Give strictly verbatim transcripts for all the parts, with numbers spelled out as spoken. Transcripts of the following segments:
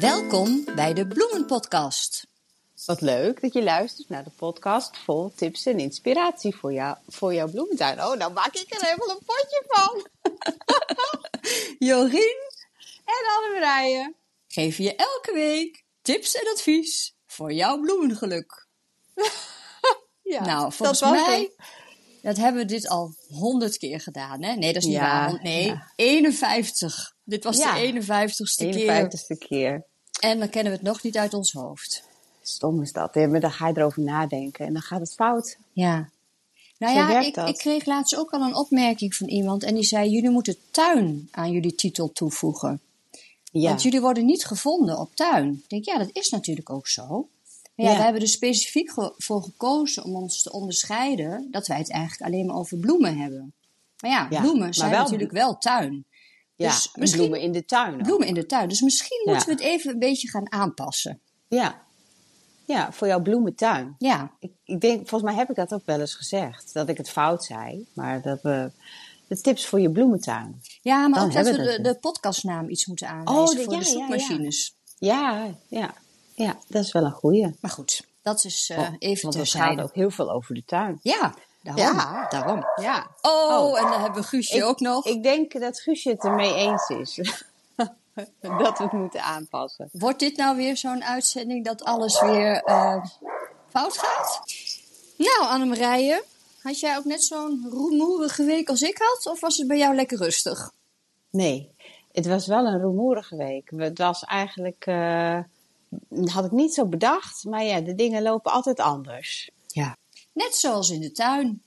Welkom bij de Bloemenpodcast. Wat leuk dat je luistert naar de podcast vol tips en inspiratie voor, jou, voor jouw bloementuin. Oh, nou maak ik er helemaal een potje van. Jorien en Annemarije geven je elke week tips en advies voor jouw bloemengeluk. Ja, nou, volgens dat mij, het. dat hebben we dit al honderd keer gedaan, hè? Nee, dat is niet ja, waar. Nee, ja. eenenvijftig. Dit was ja, de eenenvijftigste keer. keer. En dan kennen we het nog niet uit ons hoofd. Stom is dat. Ja, maar dan ga je erover nadenken en dan gaat het fout. Ja. Nou Zo ja, ik, ik kreeg laatst ook al een opmerking van iemand. En die zei, jullie moeten tuin aan jullie titel toevoegen. Ja. Want jullie worden niet gevonden op tuin. Ik denk, ja, dat is natuurlijk ook zo. Maar ja, ja. we hebben er specifiek ge- voor gekozen om ons te onderscheiden. Dat wij het eigenlijk alleen maar over bloemen hebben. Maar ja, ja bloemen maar zijn wel natuurlijk blo- wel tuin. Ja, dus misschien, bloemen in de tuin. Ook. Bloemen in de tuin. Dus misschien ja. moeten we het even een beetje gaan aanpassen. Ja. Ja, voor jouw bloementuin. Ja. Ik, ik denk, volgens mij heb ik dat ook wel eens gezegd. Dat ik het fout zei. Maar dat we de tips voor je bloementuin. Ja, maar ook dat we de, de podcastnaam iets moeten aanwijzen oh, de, voor ja, de zoekmachines. Ja ja. ja, ja. Ja, dat is wel een goeie. Maar goed, dat is uh, oh, even want terzijde. Want we gaan ook heel veel over de tuin. Ja, daarom. Ja. daarom. Ja. Oh, oh, en dan hebben we Guusje ik, ook nog. Ik denk dat Guusje het ermee eens is. Dat we het moeten aanpassen. Wordt dit nou weer zo'n uitzending dat alles weer uh, fout gaat? Nou, Annemarije, had jij ook net zo'n rumoerige week als ik had? Of was het bij jou lekker rustig? Nee, het was wel een rumoerige week. Het was eigenlijk, uh, had ik niet zo bedacht. Maar ja, de dingen lopen altijd anders. Ja. Net zoals in de tuin.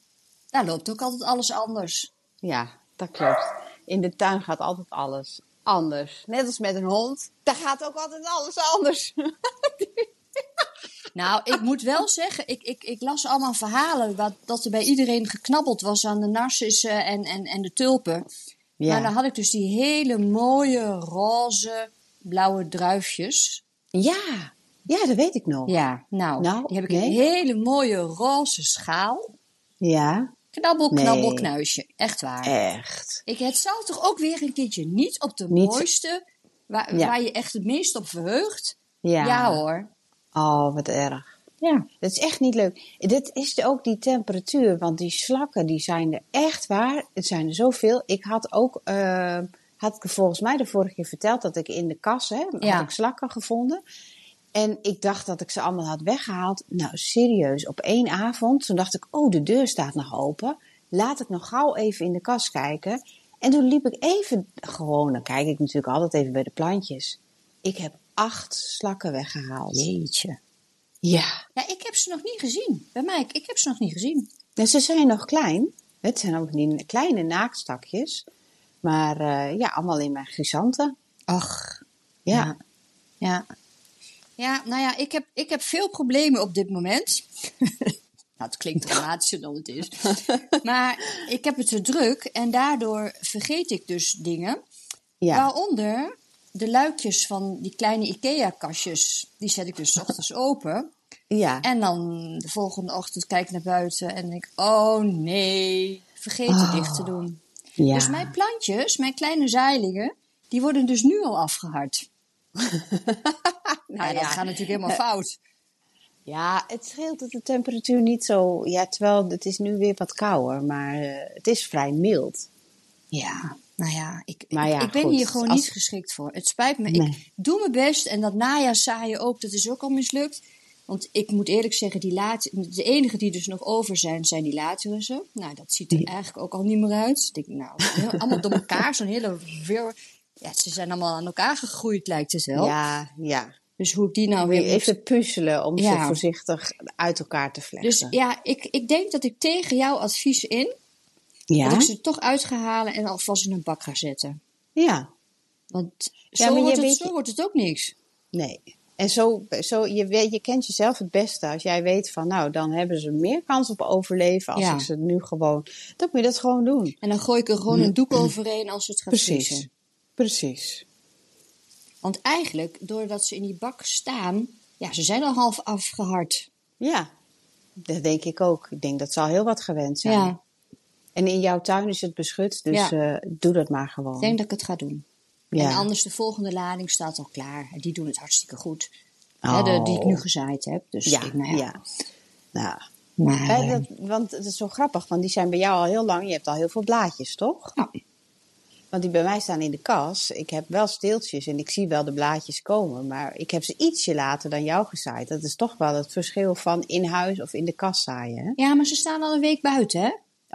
Daar loopt ook altijd alles anders. Ja, dat klopt. In de tuin gaat altijd alles anders. Net als met een hond. Daar gaat ook altijd alles anders. Nou, ik moet wel zeggen, ik, ik, ik las allemaal verhalen wat, dat er bij iedereen geknabbeld was aan de narcissen en, en, en de tulpen. Ja. Maar dan had ik dus die hele mooie, roze, blauwe druifjes. Ja, ja, dat weet ik nog. Ja, nou, nou die heb ik nee. een hele mooie roze schaal. Ja. Knabbel, knabbel, nee. knuisje. Echt waar. Echt. Ik, het zal toch ook weer een kindje niet op de niet... mooiste, waar, ja. waar je echt het meest op verheugt? Ja. Ja hoor. Oh, wat erg. Ja. Dat is echt niet leuk. Dit is ook die temperatuur, want die slakken, die zijn er echt waar. Het zijn er zoveel. Ik had ook, uh, had ik volgens mij de vorige keer verteld dat ik in de kas, hè, ja. had ik slakken gevonden. En ik dacht dat ik ze allemaal had weggehaald. Nou, serieus, op één avond. Toen dacht ik, oh, de deur staat nog open. Laat ik nog gauw even in de kast kijken. En toen liep ik even, gewoon, dan kijk ik natuurlijk altijd even bij de plantjes. Ik heb acht slakken weggehaald. Jeetje. Ja. Ja, ik heb ze nog niet gezien. Bij mij, ik heb ze nog niet gezien. En ze zijn nog klein. Het zijn ook die kleine naakstakjes. Maar uh, ja, allemaal in mijn chrysanten. Ach. Ja. Ja. ja. Ja, nou ja, ik heb, ik heb veel problemen op dit moment. Nou, het klinkt dramatischer dan het is. Maar ik heb het te druk en daardoor vergeet ik dus dingen. Ja. Waaronder de luikjes van die kleine IKEA-kastjes. Die zet ik dus 's ochtends open. Ja. En dan de volgende ochtend kijk ik naar buiten en denk oh nee, vergeet het oh, dicht te doen. Ja. Dus mijn plantjes, mijn kleine zaailingen, die worden dus nu al afgehard. Nou, ja, dat ja. gaat natuurlijk helemaal fout. Ja, het scheelt dat de temperatuur niet zo... Ja, terwijl het is nu weer wat kouder, maar uh, het is vrij mild. Ja, nou ja, ik, maar ja, ik, ik ben hier gewoon Als... niet geschikt voor. Het spijt me, nee. Ik doe mijn best en dat najaarszaaien ook, dat is ook al mislukt. Want ik moet eerlijk zeggen, die laat... de enige die dus nog over zijn, zijn die latussen. Nou, dat ziet er ja. eigenlijk ook al niet meer uit. Ik denk, nou, allemaal door elkaar, zo'n hele... Ja, ze zijn allemaal aan elkaar gegroeid, lijkt het wel. Ja, ja. Dus hoe ik die nou weer... Even puzzelen om ja. ze voorzichtig uit elkaar te vlechten. Dus ja, ik, ik denk dat ik tegen jouw advies in... Ja? Dat ik ze toch uit ga halen en alvast in een bak ga zetten. Ja. Want zo, ja, wordt, het, weet... zo wordt het ook niks. Nee. En zo, zo je, weet, je kent jezelf het beste. Als jij weet van, nou, dan hebben ze meer kans op overleven als ja. ik ze nu gewoon... Dan moet je dat gewoon doen. En dan gooi ik er gewoon een doek overheen als het gaat Precies. vriezen. Precies. Want eigenlijk, doordat ze in die bak staan, ja, ze zijn al half afgehard. Ja, dat denk ik ook. Ik denk dat ze al heel wat gewend zijn. Ja. En in jouw tuin is het beschut, dus ja. uh, doe dat maar gewoon. Ik denk dat ik het ga doen. Ja. En anders de volgende lading staat al klaar. En die doen het hartstikke goed. Oh. Hè, de, die ik nu gezaaid heb. Dus ja, ik, nou ja. ja. Nou. Maar, Bij, dat, want het is zo grappig, want die zijn bij jou al heel lang. Je hebt al heel veel blaadjes, toch? Ja. Want die bij mij staan in de kas. Ik heb wel steeltjes en ik zie wel de blaadjes komen. Maar ik heb ze ietsje later dan jou gezaaid. Dat is toch wel het verschil van in huis of in de kas zaaien. Hè? Ja, maar ze staan al een week buiten, hè?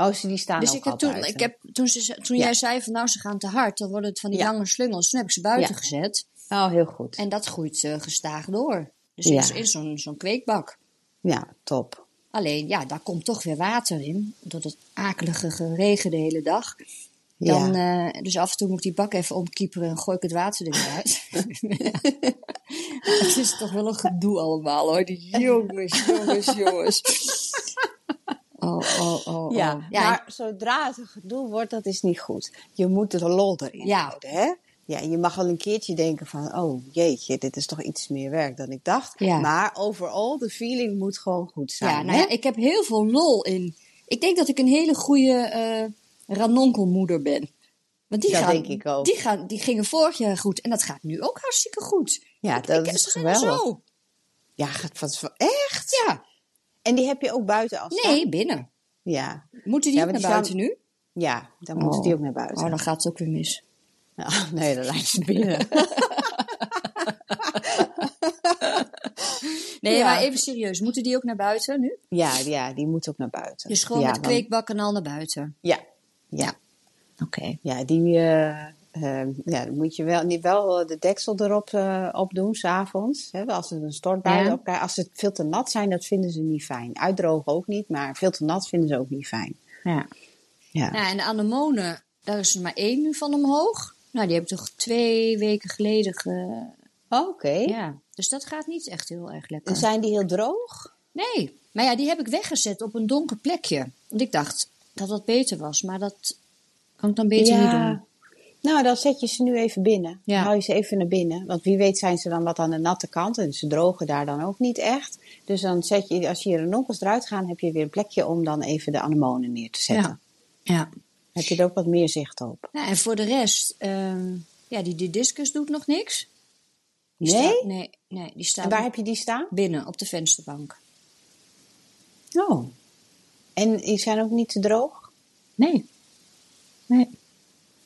Oh, ze die staan dus ook ik heb al toen, buiten. Ik heb, toen, ze, toen ja. jij zei van nou, ze gaan te hard. Dan worden het van die ja. lange slungels. Toen heb ik ze buiten ja. gezet. Oh, heel goed. En dat groeit uh, gestaag door. Dus ja. in, in zo'n, zo'n kweekbak. Ja, top. Alleen, ja, daar komt toch weer water in. Door dat akelige geregen de hele dag. Dan, ja. uh, dus af en toe moet ik die bak even omkieperen en gooi ik het water er weer uit. Het is toch wel een gedoe allemaal, hoor. Die jongens, jongens, jongens. Oh, oh, oh, oh. Ja, ja, maar en... zodra het een gedoe wordt, dat is niet goed. Je moet er een lol erin ja. houden, hè? Ja, je mag wel een keertje denken van, oh jeetje, dit is toch iets meer werk dan ik dacht. Ja. Maar overal, de feeling moet gewoon goed zijn. Ja, nou hè? Ja, ik heb heel veel lol in. Ik denk dat ik een hele goede uh, ranonkelmoeder ben. Want die dat gaan, denk ik ook. Die, gaan, die gingen vorig jaar goed en dat gaat nu ook hartstikke goed. Ja, ik, dat ik, is geweldig. Zo. Ja, gaat echt? Ja. En die heb je ook buiten als Nee, dan? binnen. Ja. Moeten die ja, ook naar die buiten gaan... nu? Ja, dan oh. moeten die ook naar buiten. Oh, dan gaat het ook weer mis. Nou, nee, dat lijkt me binnen. nee, ja. maar even serieus. Moeten die ook naar buiten nu? Ja, ja die moeten ook naar buiten. Dus gewoon ja, met kweekbakken al naar buiten? Ja. Ja. ja. Oké. Okay. Ja, die uh, uh, ja, moet je wel, niet wel de deksel erop uh, op doen, s'avonds. Als er een stortbui ja. op elkaar. Als ze veel te nat zijn, dat vinden ze niet fijn. Uitdrogen ook niet, maar veel te nat vinden ze ook niet fijn. Ja. ja. ja en de anemonen, daar is er maar één nu van omhoog. Nou, die heb ik toch twee weken geleden ge... Oké. Okay. Ja, dus dat gaat niet echt heel erg lekker. En zijn die heel droog? Nee. Maar ja, die heb ik weggezet op een donker plekje. Want ik dacht dat dat beter was. Maar dat kan ik dan beter ja. niet doen. Nou, dan zet je ze nu even binnen. Ja. Dan hou je ze even naar binnen. Want wie weet zijn ze dan wat aan de natte kant. En ze drogen daar dan ook niet echt. Dus dan zet je, als je hier de nonkels eruit gaan, heb je weer een plekje om dan even de anemonen neer te zetten. Ja, ja. Heb je er ook wat meer zicht op? Ja, en voor de rest, um, ja, die, die discus doet nog niks. Die nee? Staat, nee, nee, die staat. En waar op, heb je die staan? Binnen, op de vensterbank. Oh. En die zijn ook niet te droog? Nee. Nee.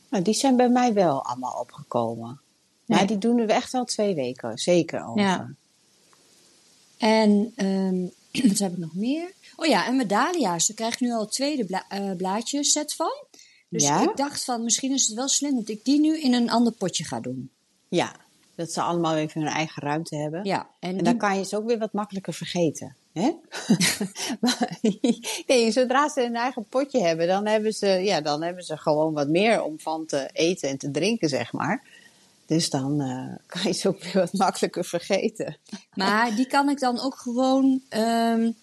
Nou, die zijn bij mij wel allemaal opgekomen. Nee. Ja, die doen we echt al twee weken, zeker over. Ja. En um, wat heb ik nog meer? Oh ja, en met dahlia's, daar krijg ik nu al het tweede bla- uh, blaadje set van. Dus ja? ik dacht van, misschien is het wel slim dat ik die nu in een ander potje ga doen. Ja, dat ze allemaal even hun eigen ruimte hebben. Ja. En, en dan die... kan je ze ook weer wat makkelijker vergeten. Hè? nee, zodra ze hun eigen potje hebben, dan hebben ze, ja, dan hebben ze gewoon wat meer om van te eten en te drinken, zeg maar. Dus dan uh, kan je ze ook weer wat makkelijker vergeten. Maar die kan ik dan ook gewoon... Um...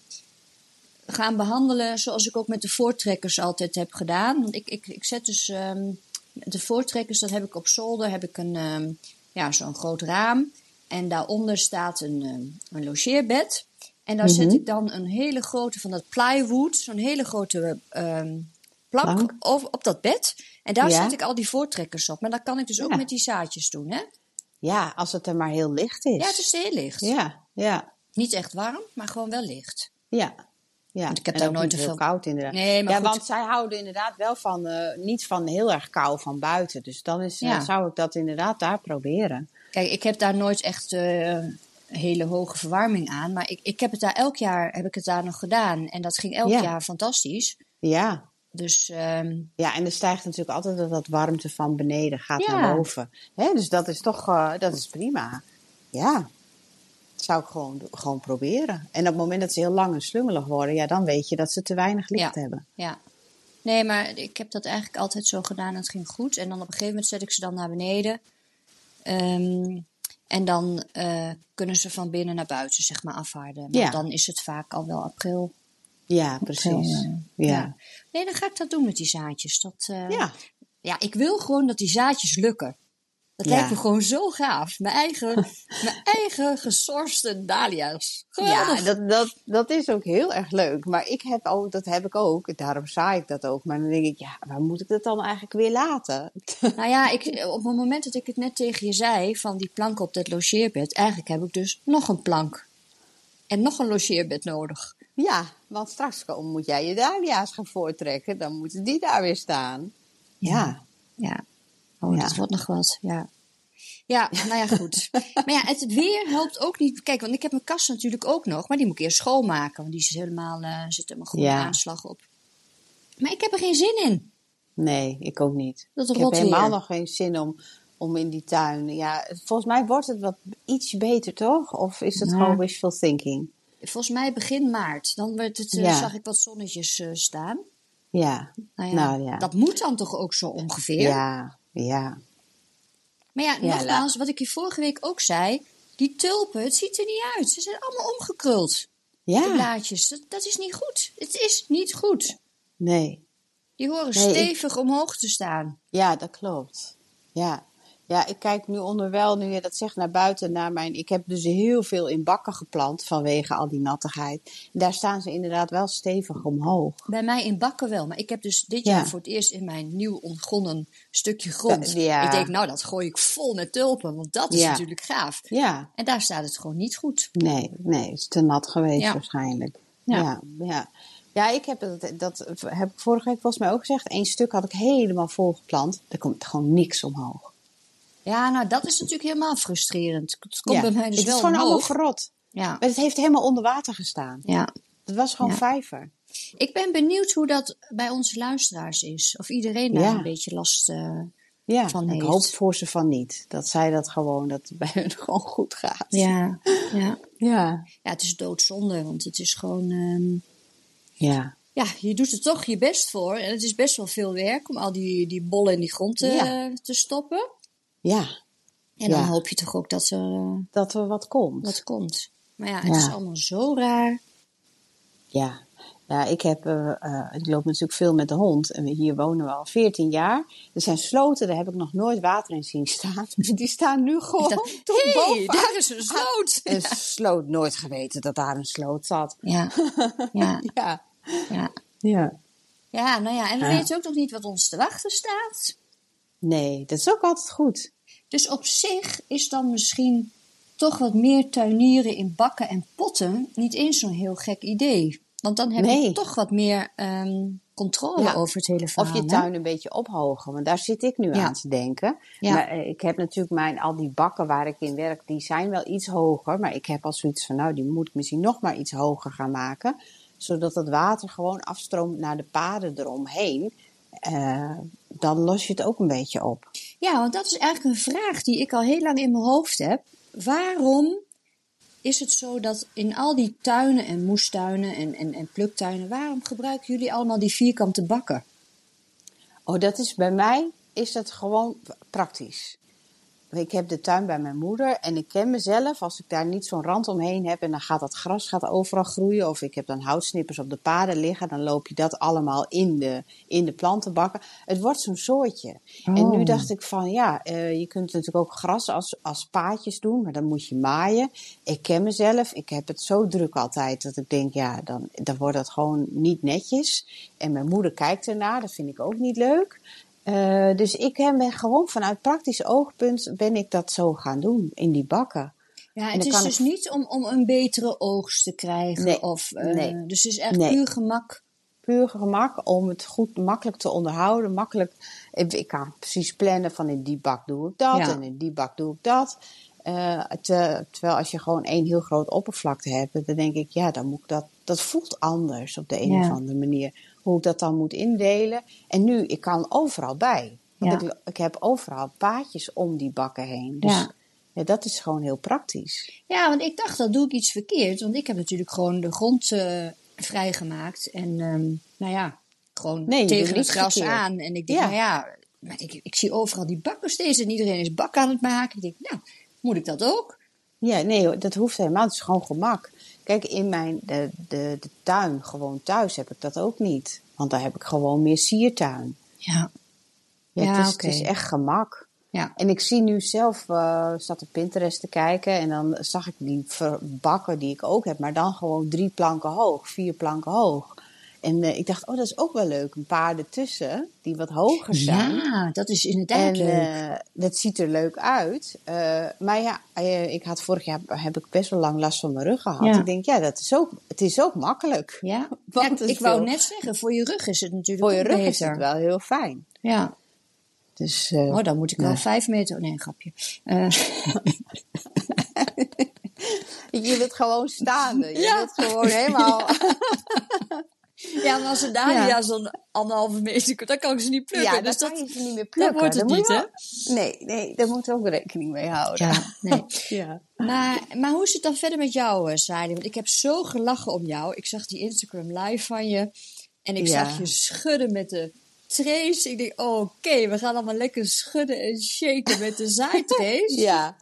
gaan behandelen zoals ik ook met de voortrekkers altijd heb gedaan. Want ik, ik, ik zet dus um, de voortrekkers, dat heb ik op zolder, heb ik een, um, ja, zo'n groot raam. En daaronder staat een, um, een logeerbed. En daar mm-hmm. zet ik dan een hele grote, van dat plywood, zo'n hele grote um, plank Plank. Op, op dat bed. En daar ja. zet ik al die voortrekkers op. Maar dat kan ik dus ja. ook met die zaadjes doen, hè? Ja, als het er maar heel licht is. Ja, het is heel licht. Ja, ja. Niet echt warm, maar gewoon wel licht. Ja. Ja, want ik heb daar nooit te veel koud inderdaad. Nee, maar ja, goed. Want zij houden inderdaad wel van, uh, niet van heel erg kou van buiten. Dus dan is, ja. uh, zou ik dat inderdaad daar proberen. Kijk, ik heb daar nooit echt uh, hele hoge verwarming aan. Maar ik, ik heb het daar elk jaar, heb ik het daar nog gedaan. En dat ging elk ja. jaar fantastisch. Ja. Dus, um, ja, en er stijgt natuurlijk altijd dat, dat warmte van beneden gaat ja. naar boven. Hè? Dus dat is toch, uh, dat is prima. Ja. Zou ik gewoon, gewoon proberen. En op het moment dat ze heel lang en slungelig worden, ja, dan weet je dat ze te weinig licht ja, hebben. Ja. Nee, maar ik heb dat eigenlijk altijd zo gedaan. Het ging goed. En dan op een gegeven moment zet ik ze dan naar beneden. Um, en dan uh, kunnen ze van binnen naar buiten, zeg maar, afharden. Maar ja. dan is het vaak al wel april. Ja, precies. April, uh, ja. ja. Nee, dan ga ik dat doen met die zaadjes. Dat, uh, ja. ja, ik wil gewoon dat die zaadjes lukken. Dat ja. lijkt me gewoon zo gaaf. Mijn eigen, mijn eigen gesourced dahlia's. Geweldig. Ja, dat, dat, dat is ook heel erg leuk. Maar ik heb ook, dat heb ik ook. Daarom zaai ik dat ook. Maar dan denk ik, ja, waar moet ik dat dan eigenlijk weer laten? Nou ja, ik, op het moment dat ik het net tegen je zei, van die plank op dat logeerbed. Eigenlijk heb ik dus nog een plank. En nog een logeerbed nodig. Ja, want straks moet jij je dahlia's gaan voortrekken. Dan moeten die daar weer staan. Ja, ja. Oh, ja. Dat wordt nog wat, ja. Ja, nou ja, goed. Maar ja, het weer helpt ook niet. Kijk, want ik heb mijn kast natuurlijk ook nog, maar die moet ik eerst schoonmaken. Want die zit helemaal, uh, zit helemaal goed ja. aanslag op. Maar ik heb er geen zin in. Nee, ik ook niet. Dat ik heb helemaal weer. nog geen zin om, om in die tuin. Ja, volgens mij wordt het wat iets beter, toch? Of is dat ja. gewoon wishful thinking? Volgens mij begin maart. Dan werd het, uh, ja. zag ik wat zonnetjes uh, staan. Ja. Nou ja, nou, ja. Dat moet dan toch ook zo ongeveer? Ja. Ja. Maar ja, ja nogmaals, la. wat ik je vorige week ook zei. Die tulpen, het ziet er niet uit. Ze zijn allemaal omgekruld. Ja. De blaadjes. Dat, dat is niet goed. Het is niet goed. Nee. Die horen nee, stevig ik... omhoog te staan. Ja, dat klopt. Ja. Ja, ik kijk nu onderwijl, nu je dat zegt, naar buiten. Naar mijn, ik heb dus heel veel in bakken geplant vanwege al die nattigheid. Daar staan ze inderdaad wel stevig omhoog. Bij mij in bakken wel. Maar ik heb dus dit ja. jaar voor het eerst in mijn nieuw ontgonnen stukje grond. Ja, ja. Ik denk, nou dat gooi ik vol met tulpen, want dat is ja. natuurlijk gaaf. Ja. En daar staat het gewoon niet goed. Nee, nee, het is te nat geweest ja. waarschijnlijk. Ja, ja. ja. Ja, ik heb dat, dat heb ik vorige week volgens mij ook gezegd. Eén stuk had ik helemaal vol geplant. Daar komt gewoon niks omhoog. Ja, nou dat is natuurlijk helemaal frustrerend. Het komt ja. bij mij dus het wel omhoog. Het is gewoon allemaal verrot. Ja. Maar het heeft helemaal onder water gestaan. Ja. Het was gewoon ja. vijver. Ik ben benieuwd hoe dat bij onze luisteraars is. Of iedereen daar ja. een beetje last uh, ja. van heeft. Ik hoop voor ze van niet. Dat zij dat gewoon, dat het bij hun gewoon goed gaat. Ja, ja. ja. ja het is doodzonde, want het is gewoon... Um... Ja. Ja, je doet er toch je best voor. En het is best wel veel werk om al die, die bollen in die grond te, ja. te stoppen. Ja. En dan ja. hoop je toch ook dat er... Dat er wat komt. Wat komt. Maar ja, het ja. is allemaal zo raar. Ja. Ja, ik heb... Uh, uh, ik loop natuurlijk veel met de hond. En hier wonen we al veertien jaar. Er zijn sloten, daar heb ik nog nooit water in zien staan. Die staan nu gewoon dacht, tot hey, boven. Daar is een sloot. Ah, een ja. sloot. Nooit geweten dat daar een sloot zat. Ja. Ja. ja. ja. ja. ja nou ja. En we ja. weten ook nog niet wat ons te wachten staat. Nee, dat is ook altijd goed. Dus op zich is dan misschien toch wat meer tuinieren in bakken en potten niet eens zo'n heel gek idee. Want dan heb nee. je toch wat meer um, controle ja. over het hele verhaal. Of je tuin hè? Een beetje ophogen, want daar zit ik nu ja. aan te denken. Ja. Maar ik heb natuurlijk mijn, al die bakken waar ik in werk, die zijn wel iets hoger. Maar ik heb al zoiets van, nou die moet ik misschien nog maar iets hoger gaan maken. Zodat het water gewoon afstroomt naar de paden eromheen. Uh, dan los je het ook een beetje op. Ja, want dat is eigenlijk een vraag die ik al heel lang in mijn hoofd heb. Waarom is het zo dat in al die tuinen en moestuinen en, en, en pluktuinen... waarom gebruiken jullie allemaal die vierkante bakken? Oh, dat is bij mij is dat gewoon praktisch. Ik heb de tuin bij mijn moeder en ik ken mezelf. Als ik daar niet zo'n rand omheen heb en dan gaat dat gras gaat overal groeien. Of ik heb dan houtsnippers op de paden liggen. Dan loop je dat allemaal in de, in de plantenbakken. Het wordt zo'n soortje. Oh. En nu dacht ik van ja, uh, je kunt natuurlijk ook gras als, als paadjes doen. Maar dan moet je maaien. Ik ken mezelf. Ik heb het zo druk altijd dat ik denk ja, dan, dan wordt dat gewoon niet netjes. En mijn moeder kijkt ernaar. Dat vind ik ook niet leuk. Uh, dus ik ben gewoon vanuit praktisch oogpunt ben ik dat zo gaan doen, in die bakken. Ja, en het is dus ik... niet om, om een betere oogst te krijgen. Nee, of, uh, nee. Dus het is echt nee. puur gemak. Puur gemak om het goed makkelijk te onderhouden. Makkelijk, ik, ik kan precies plannen van in die bak doe ik dat ja. en in die bak doe ik dat. Uh, te, terwijl als je gewoon één heel groot oppervlakte hebt, dan denk ik, ja, dan moet ik dat, dat voelt anders op de een ja. of andere manier. Hoe ik dat dan moet indelen. En nu, ik kan overal bij. Want ja. ik, ik heb overal paadjes om die bakken heen. Dus ja. Ja, dat is gewoon heel praktisch. Ja, want ik dacht, dat doe ik iets verkeerd. Want ik heb natuurlijk gewoon de grond uh, vrijgemaakt. En um, nou ja, gewoon nee, tegen het gras verkeerd. Aan. En ik denk, ja. nou ja, maar ik, ik zie overal die bakken steeds. En iedereen is bak aan het maken. Ik denk, nou, moet ik dat ook? Ja, nee, dat hoeft helemaal. Het is gewoon gemak. Kijk, in mijn de, de, de tuin, gewoon thuis, heb ik dat ook niet. Want daar heb ik gewoon meer siertuin. Ja, ja, ja het, is, okay. het is echt gemak. Ja. En ik zie nu zelf, uh, zat op Pinterest te kijken en dan zag ik die bakken die ik ook heb, maar dan gewoon drie planken hoog, vier planken hoog. En uh, ik dacht, oh, dat is ook wel leuk. Een paar ertussen, die wat hoger zijn. Ja, dat is inderdaad en, leuk. En uh, dat ziet er leuk uit. Uh, maar ja, uh, ik had vorig jaar heb ik best wel lang last van mijn rug gehad. Ja. Ik denk, ja, dat is ook, het is ook makkelijk. Ja, want ja ik wou veel... net zeggen, voor je rug is het natuurlijk beter. Voor je rug beter. Is het wel heel fijn. Ja. Dus, uh, oh, dan moet ik wel nee. vijf meter... Nee, een grapje. Uh. Je wilt gewoon staande. Je ja. wilt gewoon helemaal... Ja. Ja, maar als ze daar ja. ja, zo'n anderhalve meter... Dan kan ik ze niet plukken. Ja, dus dan dat, kan je ze niet meer plukken. Dat wordt het dan niet, hè? Nee, nee, daar moet je ook rekening mee houden. Ja, nee. ja. Maar, maar hoe zit het dan verder met jou, Saïli? Want ik heb zo gelachen om jou. Ik zag die Instagram live van je. En ik ja. zag je schudden met de trays. Ik denk, oh, oké, okay, we gaan allemaal lekker schudden en shaken met de zaaitrays. ja.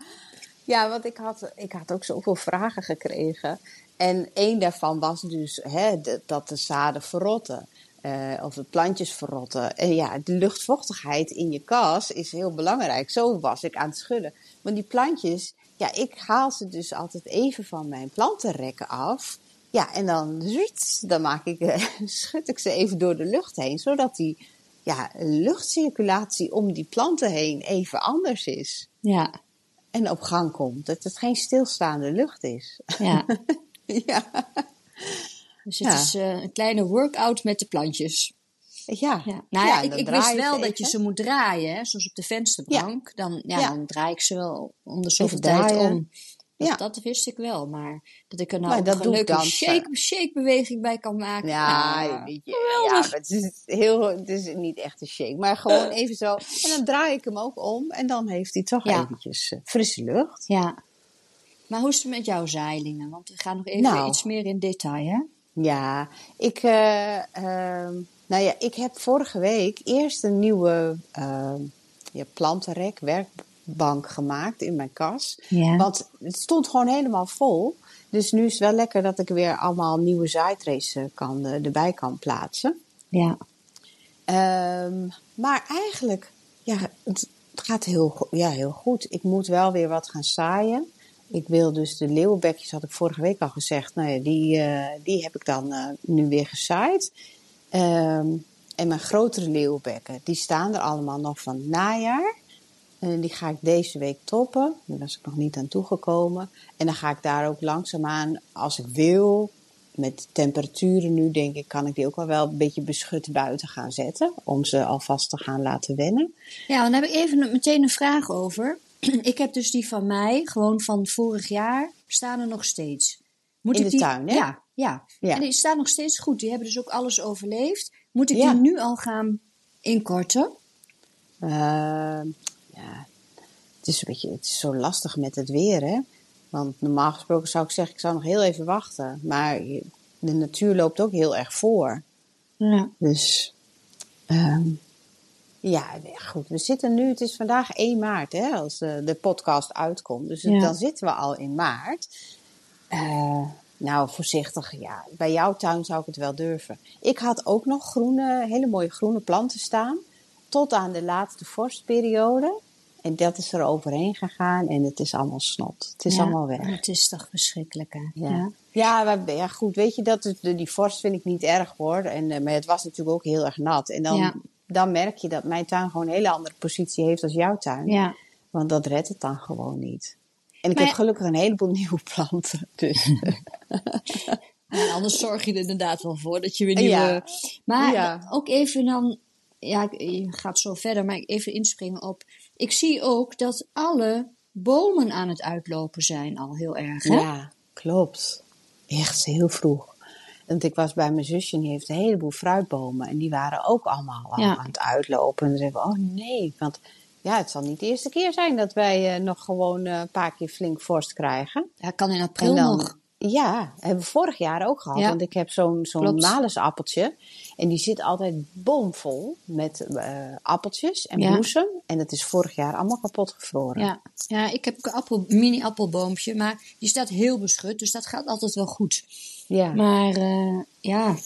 ja, want ik had, ik had ook zoveel vragen gekregen... En één daarvan was dus hè, dat de zaden verrotten. Uh, of de plantjes verrotten. En ja, de luchtvochtigheid in je kas is heel belangrijk. Zo was ik aan het schudden. Want die plantjes, ja, ik haal ze dus altijd even van mijn plantenrekken af. Ja, en dan, dan maak ik, euh, schud ik ze even door de lucht heen. Zodat die ja, luchtcirculatie om die planten heen even anders is. Ja. En op gang komt. Dat het geen stilstaande lucht is. Ja. Ja. Dus het ja. is uh, een kleine workout met de plantjes. Ja. ja. Nou ja, ja ik, ik wist wel dat je ze moet draaien. Hè? Zoals op de vensterbank. Ja. Dan, ja, ja. dan draai ik ze wel om de zoveel tijd om. Dat, ja. dat wist ik wel. Maar dat ik er nou maar een leuke shake, shake beweging bij kan maken. Ja, nou, weet je, ja maar het, is heel, het is niet echt een shake. Maar gewoon uh. even zo. En dan draai ik hem ook om. En dan heeft hij toch ja. eventjes uh, frisse lucht. Ja. Maar hoe is het met jouw zeilingen? Want we gaan nog even nou, iets meer in detail, hè? Ja, ik, uh, uh, nou ja, ik heb vorige week eerst een nieuwe uh, ja, plantenrek, werkbank gemaakt in mijn kas. Ja. Want het stond gewoon helemaal vol. Dus nu is het wel lekker dat ik weer allemaal nieuwe zaaitrays kan uh, erbij kan plaatsen. Ja. Um, maar eigenlijk, ja, het gaat heel, ja, heel goed. Ik moet wel weer wat gaan zaaien. Ik wil dus de leeuwenbekjes, had ik vorige week al gezegd. Nou ja, die, uh, die heb ik dan uh, nu weer gezaaid. Um, en mijn grotere leeuwenbekken, die staan er allemaal nog van het najaar. Uh, die ga ik deze week toppen. Daar was ik nog niet aan toegekomen. En dan ga ik daar ook langzaamaan, als ik wil, met temperaturen nu denk ik, kan ik die ook al wel een beetje beschut buiten gaan zetten. Om ze alvast te gaan laten wennen. Ja, dan heb ik even meteen een vraag over. Ik heb dus die van mij, gewoon van vorig jaar, staan er nog steeds. Moet in ik de die... tuin, hè? Ja, ja, ja. En die staan nog steeds goed. Die hebben dus ook alles overleefd. Moet ik ja. die nu al gaan inkorten? Uh, ja, het is een beetje, het is zo lastig met het weer, hè? Want normaal gesproken zou ik zeggen, ik zou nog heel even wachten. Maar de natuur loopt ook heel erg voor. Ja. Dus... Uh, Ja, goed. We zitten nu, het is vandaag één maart, hè, als de, de podcast uitkomt. Dus ja. dan zitten we al in maart. Uh, nou, voorzichtig, ja. Bij jouw tuin zou ik het wel durven. Ik had ook nog groene, hele mooie groene planten staan. Tot aan de laatste vorstperiode. En dat is er overheen gegaan en het is allemaal snot. Het is ja, allemaal weg. Het is toch verschrikkelijk, hè? Ja, ja. ja, maar, ja goed. Weet je, dat, die vorst vind ik niet erg, hoor. En, maar het was natuurlijk ook heel erg nat. En dan... Ja. Dan merk je dat mijn tuin gewoon een hele andere positie heeft als jouw tuin. Ja. Want dat redt het dan gewoon niet. En ik maar heb gelukkig een heleboel nieuwe planten. Dus. En anders zorg je er inderdaad wel voor dat je weer nieuwe... Ja. Maar ja. ook even dan... Ja, je gaat zo verder, maar even inspringen op... Ik zie ook dat alle bomen aan het uitlopen zijn al heel erg. Hè? Ja, klopt. Echt heel vroeg. Want ik was bij mijn zusje en die heeft een heleboel fruitbomen. En die waren ook allemaal al ja. aan het uitlopen. En dan zeiden we, oh nee. Want ja, het zal niet de eerste keer zijn dat wij uh, nog gewoon uh, een paar keer flink vorst krijgen. Ja, kan in april dan, nog. Ja, hebben we vorig jaar ook gehad. Ja. Want ik heb zo'n, zo'n malusappeltje. En die zit altijd bomvol met uh, appeltjes en ja. bloesem. En dat is vorig jaar allemaal kapot gevroren. Ja, ja ik heb een appel, mini-appelboompje. Maar die staat heel beschut. Dus dat gaat altijd wel goed. Ja. Maar uh, ja,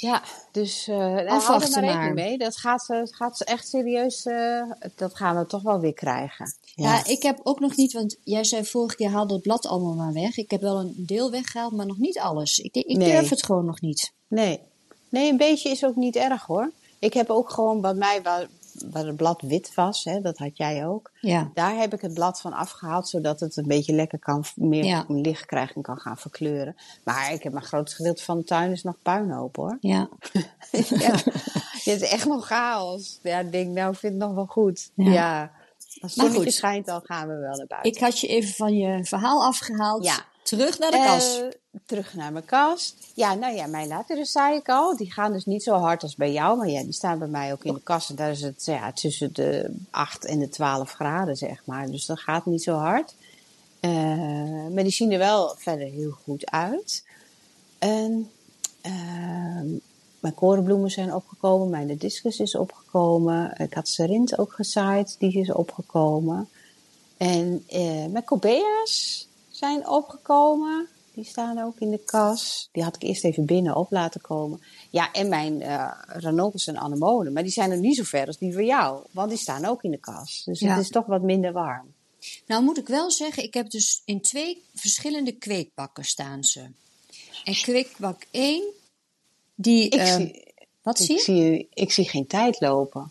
Ja, dus uh, hou er maar rekening mee. Dat gaat, gaat echt serieus, uh, dat gaan we toch wel weer krijgen. Ja. ja, ik heb ook nog niet, want jij zei vorige keer haal dat blad allemaal maar weg. Ik heb wel een deel weggehaald, maar nog niet alles. Ik, ik nee. durf het gewoon nog niet. Nee. nee, een beetje is ook niet erg hoor. Ik heb ook gewoon bij mij, waar, waar het blad wit was, hè, dat had jij ook. Ja. Daar heb ik het blad van afgehaald, zodat het een beetje lekker kan, meer ja. licht krijgt en kan gaan verkleuren. Maar ik heb mijn grootste gedeelte van de tuin is nog puinhoop hoor. Ja. ja. Het is echt nog chaos. Ja, ik denk, nou, ik vind het nog wel goed. Ja. ja. Als het zonnetje schijnt, dan gaan we wel naar buiten. Ik had je even van je verhaal afgehaald. Ja. Terug naar de kast. Uh, terug naar mijn kast. Ja, nou ja, mijn ladders zei ik al. Die gaan dus niet zo hard als bij jou. Maar ja, die staan bij mij ook in de kast. En daar is het ja, tussen de acht en de twaalf graden, zeg maar. Dus dat gaat niet zo hard. Uh, maar die zien er wel verder heel goed uit. En, uh, mijn korenbloemen zijn opgekomen. Mijn discus is opgekomen. Ik had serint ook gezaaid. Die is opgekomen. En uh, mijn colbea's zijn opgekomen. Die staan ook in de kas. Die had ik eerst even binnen op laten komen. Ja, en mijn uh, ranonkels en anemonen. Maar die zijn er niet zo ver als die van jou. Want die staan ook in de kas. Dus ja. Het is toch wat minder warm. Nou moet ik wel zeggen, ik heb dus in twee verschillende kweekbakken staan ze. En kweekbak één, die... Ik uh, zie, wat ik zie? zie Ik zie geen tijd lopen.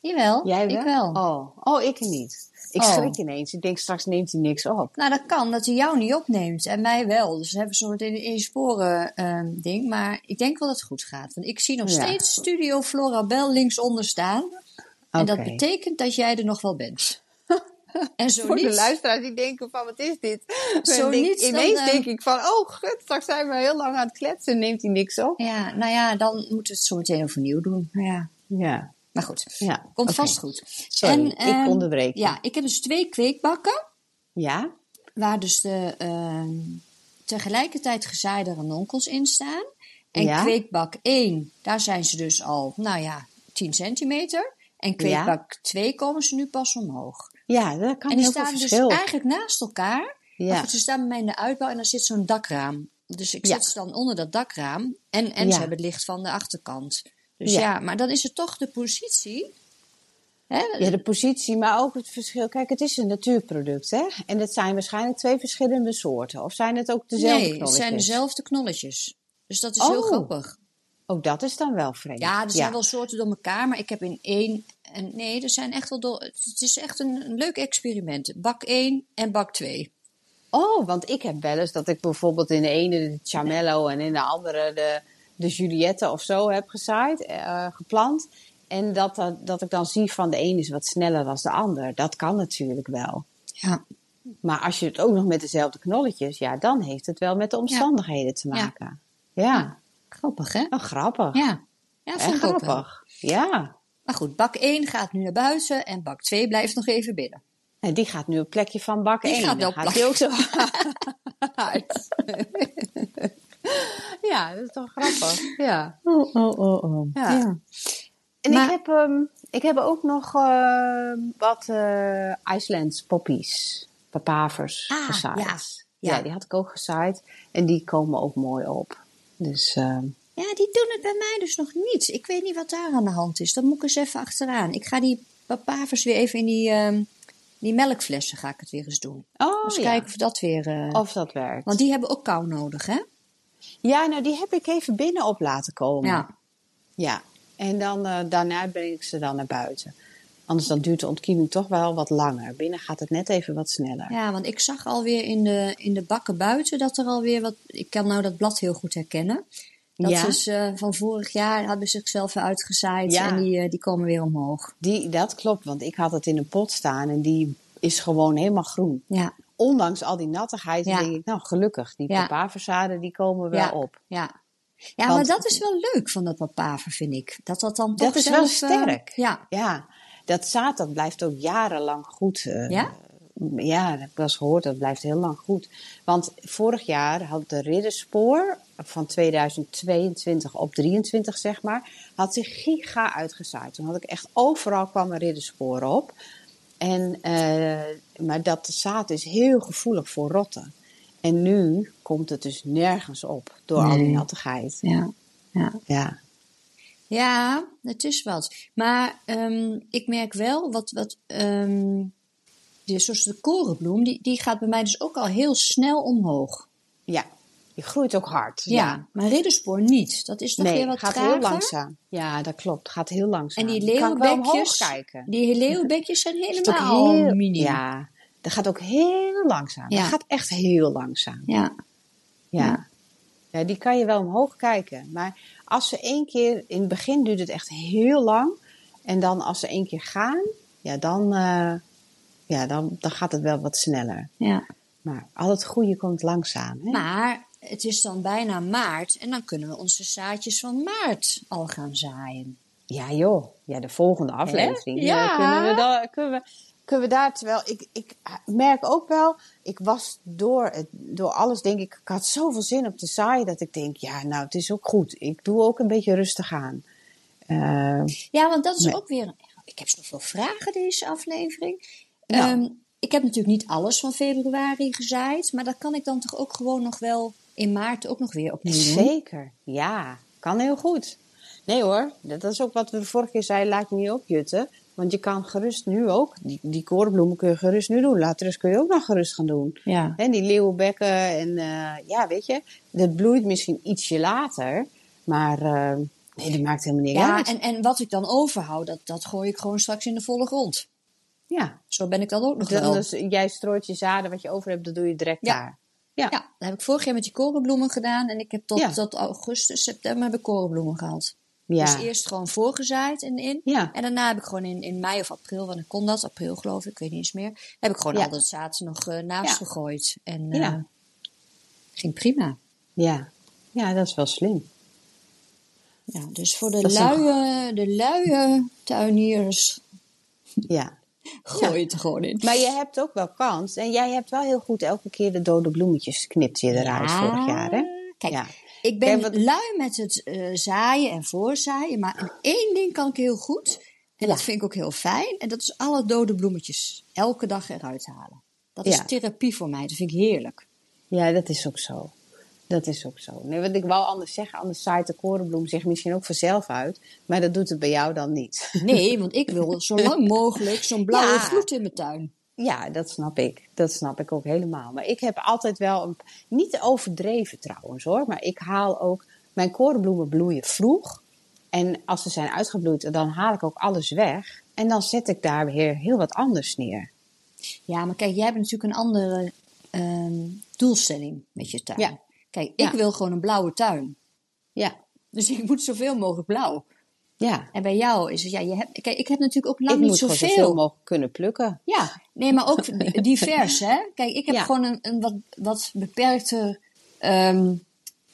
Jawel, Jij wel? ik wel. Oh, oh ik niet. Ik oh. schrik ineens. Ik denk, straks neemt hij niks op. Nou, dat kan. Dat hij jou niet opneemt. En mij wel. Dus we hebben zo'n in sporen uh, ding. Maar ik denk wel dat het goed gaat. Want ik zie nog ja. steeds Studio Florabel linksonder staan. Okay. En dat betekent dat jij er nog wel bent. En zo Voor niet, de luisteraars die denken van, wat is dit? Zo denk, niet, ineens dan, denk ik van, oh gut, straks zijn we heel lang aan het kletsen. Neemt hij niks op? Ja, nou ja, dan moeten we het zo meteen overnieuw doen. Ja, ja. Maar goed, ja, komt okay. vast goed. Sorry, en, um, ik onderbreek. Ja, ik heb dus twee kweekbakken. Ja. Waar dus de uh, tegelijkertijd gezaaide ranonkels in staan. En ja. kweekbak één, daar zijn ze dus al, nou ja, tien centimeter. En kweekbak ja. twee komen ze nu pas omhoog. Ja, dat kan en heel veel verschil. En die staan dus eigenlijk naast elkaar. Ja. Maar ze staan bij mij in de uitbouw en daar zit zo'n dakraam. Dus ik ja. zit ze dan onder dat dakraam. En, en ja. ze hebben het licht van de achterkant. Dus ja. ja, maar dan is het toch de positie. Hè? Ja, de positie, maar ook het verschil. Kijk, het is een natuurproduct, hè? En dat zijn waarschijnlijk twee verschillende soorten. Of zijn het ook dezelfde nee, knolletjes? Nee, het zijn dezelfde knolletjes. Dus dat is oh. heel grappig. Ook dat is dan wel vreemd. Ja, er zijn ja. wel soorten door elkaar, maar ik heb in één... En nee, er zijn echt wel door, het is echt een, een leuk experiment. Bak één en bak twee. Oh, want ik heb wel eens dat ik bijvoorbeeld in de ene de chamello en in de andere de... de Juliette of zo heb gezaaid, uh, geplant. En dat, uh, dat ik dan zie van de een is wat sneller dan de ander. Dat kan natuurlijk wel. Ja. Maar als je het ook nog met dezelfde knolletjes... ja, dan heeft het wel met de omstandigheden ja. te maken. Ja. ja. ja. Grappig, hè? Oh, grappig. Ja, ja vind ik grappig. Ook ja. Maar goed, bak één gaat nu naar buiten... en bak twee blijft nog even binnen. En die gaat nu op plekje van bak één. Die gaat dan gaat die ook zo uit. Ja, dat is toch grappig. Ja. Oh, oh, oh, oh. Ja. ja. En maar, ik, heb, um, ik heb ook nog uh, wat uh, IJslands poppies, papavers ah, gezaaid. Ja, ja. ja, die had ik ook gezaaid. En die komen ook mooi op. Dus, uh, ja, die doen het bij mij dus nog niet. Ik weet niet wat daar aan de hand is. Dan moet ik eens even achteraan. Ik ga die papavers weer even in die... Um, Die melkflessen ga ik het weer eens doen. Oh, dus ja. kijken of dat weer... Uh... Of dat werkt. Want die hebben ook kou nodig, hè? Ja, nou die heb ik even binnen op laten komen. Ja. Ja. En dan, uh, daarna breng ik ze dan naar buiten. Anders dan duurt de ontkieming toch wel wat langer. Binnen gaat het net even wat sneller. Ja, want ik zag alweer in de, in de bakken buiten dat er alweer wat... Ik kan nou dat blad heel goed herkennen. Dat ja. is uh, van vorig jaar, hadden ze zichzelf uitgezaaid ja. en die, uh, die komen weer omhoog. Die, dat klopt, want ik had het in een pot staan en die is gewoon helemaal groen. Ja. Ondanks al die nattigheid ja. denk ik, nou gelukkig, die ja. papaverzaden die komen wel ja. op. Ja, ja want, maar dat is wel leuk van dat papaver vind ik. Dat dat dan toch dat zelf, is wel sterk. Uh, ja. ja, dat zaad dat blijft ook jarenlang goed. Uh, ja? Ja, dat heb ik wel eens gehoord, dat blijft heel lang goed. Want vorig jaar had de ridderspoor van tweeduizend tweeëntwintig op drieëntwintig, zeg maar, had zich giga uitgezaaid. Toen had ik echt overal kwam een ridderspoor op. En, uh, maar dat zaad is heel gevoelig voor rotten. En nu komt het dus nergens op door nee. al die nattigheid. Ja. Ja. Ja. Ja, het is wat. Maar um, ik merk wel wat, wat um, die, zoals de korenbloem, die, die gaat bij mij dus ook al heel snel omhoog. Ja, die groeit ook hard. Ja, ja. Maar ridderspoor niet. Dat is toch nee, weer wat trager. Nee, gaat heel langzaam. Ja, dat klopt. Gaat heel langzaam. En die leeuwenbekjes, die leeuwenbekjes zijn helemaal heel, mini. Ja, dat gaat ook heel langzaam. Ja. Dat gaat echt heel langzaam. Ja. Ja. Ja. Ja, die kan je wel omhoog kijken. Maar als ze één keer... In het begin duurt het echt heel lang. En dan als ze één keer gaan... Ja, dan, uh, ja, dan, dan gaat het wel wat sneller. Ja. Maar al het goede komt langzaam. Hè? Maar het is dan bijna maart. En dan kunnen we onze zaadjes van maart al gaan zaaien. Ja joh. Ja, de volgende aflevering. Hè? Ja. Ja, kunnen we dan... Kunnen we, Kunnen we daar, terwijl ik, ik merk ook wel, ik was door, het, door alles, denk ik, ik had zoveel zin op te zaaien dat ik denk, ja nou het is ook goed. Ik doe ook een beetje rustig aan. Uh, ja, want dat is nee. ook weer, ik heb zoveel vragen deze aflevering. Nou. Um, ik heb natuurlijk niet alles van februari gezaaid, maar dat kan ik dan toch ook gewoon nog wel in maart ook nog weer opnieuw doen? Zeker, ja. Kan heel goed. Nee hoor, dat is ook wat we de vorige keer zeiden, laat je niet opjutten. Want je kan gerust nu ook, die, die korenbloemen kun je gerust nu doen. Later kun je ook nog gerust gaan doen. Ja. En die leeuwenbekken en uh, ja, weet je. Dat bloeit misschien ietsje later. Maar uh, nee, dat maakt helemaal niet ja, uit. En, en wat ik dan overhoud, dat, dat gooi ik gewoon straks in de volle grond. Ja. Zo ben ik dan ook nog dat, wel. Dus jij strooit je zaden, wat je over hebt, dat doe je direct ja. daar. Ja. Ja, dat heb ik vorig jaar met die korenbloemen gedaan. En ik heb tot, ja. tot augustus, september heb ik korenbloemen gehad. Ja. Dus eerst gewoon voorgezaaid en in. Ja. En daarna heb ik gewoon in, in mei of april, want ik kon dat, april geloof ik, ik weet niet eens meer. Heb ik gewoon ja. al dat zaad nog uh, naast ja. gegooid. En ja. uh, ging prima. Ja. Ja, dat is wel slim. Ja, dus voor de luie, een... de luie tuiniers. Ja. Gooi het er gewoon in. Maar je hebt ook wel kans. En jij hebt wel heel goed elke keer de dode bloemetjes knipt je eruit ja. vorig jaar, hè? Kijk. Ja. Ik ben Kijk, wat... lui met het uh, zaaien en voorzaaien. Maar één ding kan ik heel goed. En ja. dat vind ik ook heel fijn. En dat is alle dode bloemetjes. Elke dag eruit halen. Dat ja. is therapie voor mij. Dat vind ik heerlijk. Ja, dat is ook zo. Dat is ook zo. Nee, wat ik wou anders zeggen. Anders zaait de korenbloem zich misschien ook vanzelf uit. Maar dat doet het bij jou dan niet. Nee, want ik wil zo lang mogelijk zo'n blauwe ja. vloed in mijn tuin. Ja, dat snap ik. Dat snap ik ook helemaal. Maar ik heb altijd wel, een, niet overdreven trouwens hoor, maar ik haal ook, mijn korenbloemen bloeien vroeg. En als ze zijn uitgebloeid, dan haal ik ook alles weg. En dan zet ik daar weer heel wat anders neer. Ja, maar kijk, jij hebt natuurlijk een andere um, doelstelling met je tuin. Ja. Kijk, ik ja. wil gewoon een blauwe tuin. Ja. Dus ik moet zoveel mogelijk blauw. Ja. En bij jou is het, ja, je hebt, kijk, ik heb natuurlijk ook lang ik niet zoveel. Ik moet gewoon zoveel mogelijk kunnen plukken. Ja, nee, maar ook divers, hè. Kijk, ik heb ja. gewoon een, een wat, wat beperkter, um,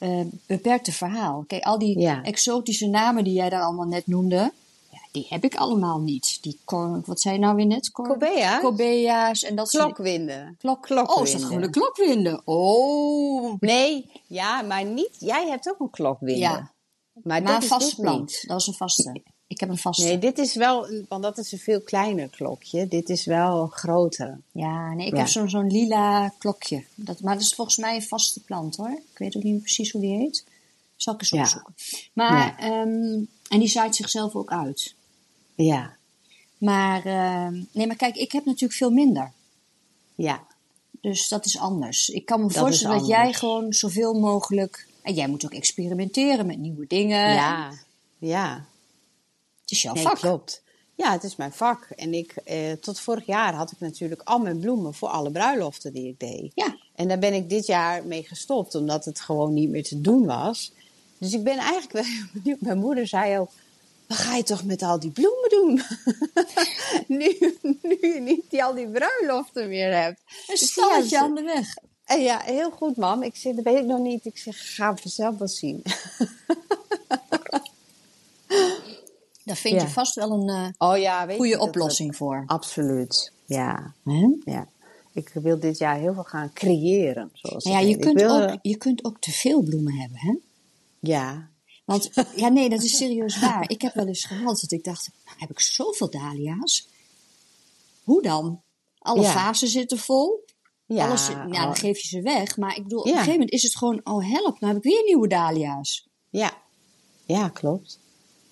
uh, beperkter verhaal. Kijk, al die ja. exotische namen die jij daar allemaal net noemde, ja, die heb ik allemaal niet. Die, cor, wat zei je nou weer net? Cor, Kobea's. Kobea's en dat soort. Klokwinden. Klok, klokwinden. Oh, is dat gewoon de klokwinden? Oh. Nee, ja, maar niet, jij hebt ook een klokwinden. Ja. Maar, maar dit een vast plant, dat is een vaste. Ik heb een vaste. Nee, dit is wel, want dat is een veel kleiner klokje. Dit is wel een grotere. Ja, nee, ik ja. heb zo'n, zo'n lila klokje. Dat, maar dat is volgens mij een vaste plant hoor. Ik weet ook niet precies hoe die heet. Zal ik eens ja. opzoeken. Maar, ja. um, en die zaait zichzelf ook uit. Ja. Maar, uh, nee, maar kijk, ik heb natuurlijk veel minder. Ja. Dus dat is anders. Ik kan me dat voorstellen dat jij gewoon zoveel mogelijk... En jij moet ook experimenteren met nieuwe dingen. Ja, ja. Het is jouw nee, vak. Klopt. Ja, het is mijn vak. En ik, eh, tot vorig jaar had ik natuurlijk al mijn bloemen voor alle bruiloften die ik deed. Ja. En daar ben ik dit jaar mee gestopt, omdat het gewoon niet meer te doen was. Dus ik ben eigenlijk wel heel benieuwd. Mijn moeder zei ook, wat ga je toch met al die bloemen doen? nu, nu je niet al die bruiloften meer hebt. Een stalletje ja, aan de weg. En ja, heel goed, mam. Ik zeg, dat weet ik nog niet. Ik zeg, ga het vanzelf wel zien. Daar vind ja. je vast wel een uh, oh, ja, weet goede oplossing dat, voor. Absoluut, ja. Hm? Ja. Ik wil dit jaar heel veel gaan creëren. Zoals ja, je kunt, wil, ook, je kunt ook te veel bloemen hebben, hè? Ja. Want, ja, nee, dat is serieus waar. Ik heb wel eens gehad dat ik dacht, nou, heb ik zoveel dahlia's? Hoe dan? Alle ja. vazen zitten vol. Ja, alles, nou, dan geef je ze weg. Maar ik bedoel, op ja. een gegeven moment is het gewoon... Oh, help, nou heb ik weer nieuwe dahlia's. Ja, Ja, klopt.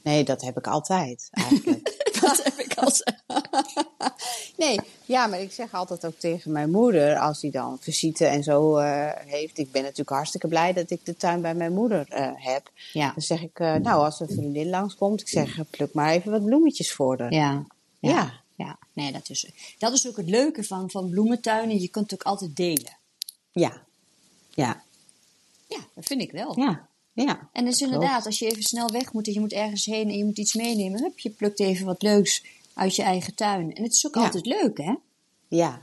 Nee, dat heb ik altijd eigenlijk. Dat heb ik altijd. Nee, ja, maar ik zeg altijd ook tegen mijn moeder, als die dan visite en zo uh, heeft. Ik ben natuurlijk hartstikke blij dat ik de tuin bij mijn moeder uh, heb. Ja. Dan zeg ik, uh, nou, als een vriendin langskomt, ik zeg, pluk maar even wat bloemetjes voor haar. Ja. Ja. Ja. Ja, nee, dat is, dat is ook het leuke van, van bloementuinen. Je kunt het ook altijd delen. Ja. Ja. Ja, dat vind ik wel. Ja. Ja, en dus inderdaad, klopt. Als je even snel weg moet en je moet ergens heen en je moet iets meenemen, hup, je plukt even wat leuks uit je eigen tuin. En het is ook ja. altijd leuk, hè? Ja.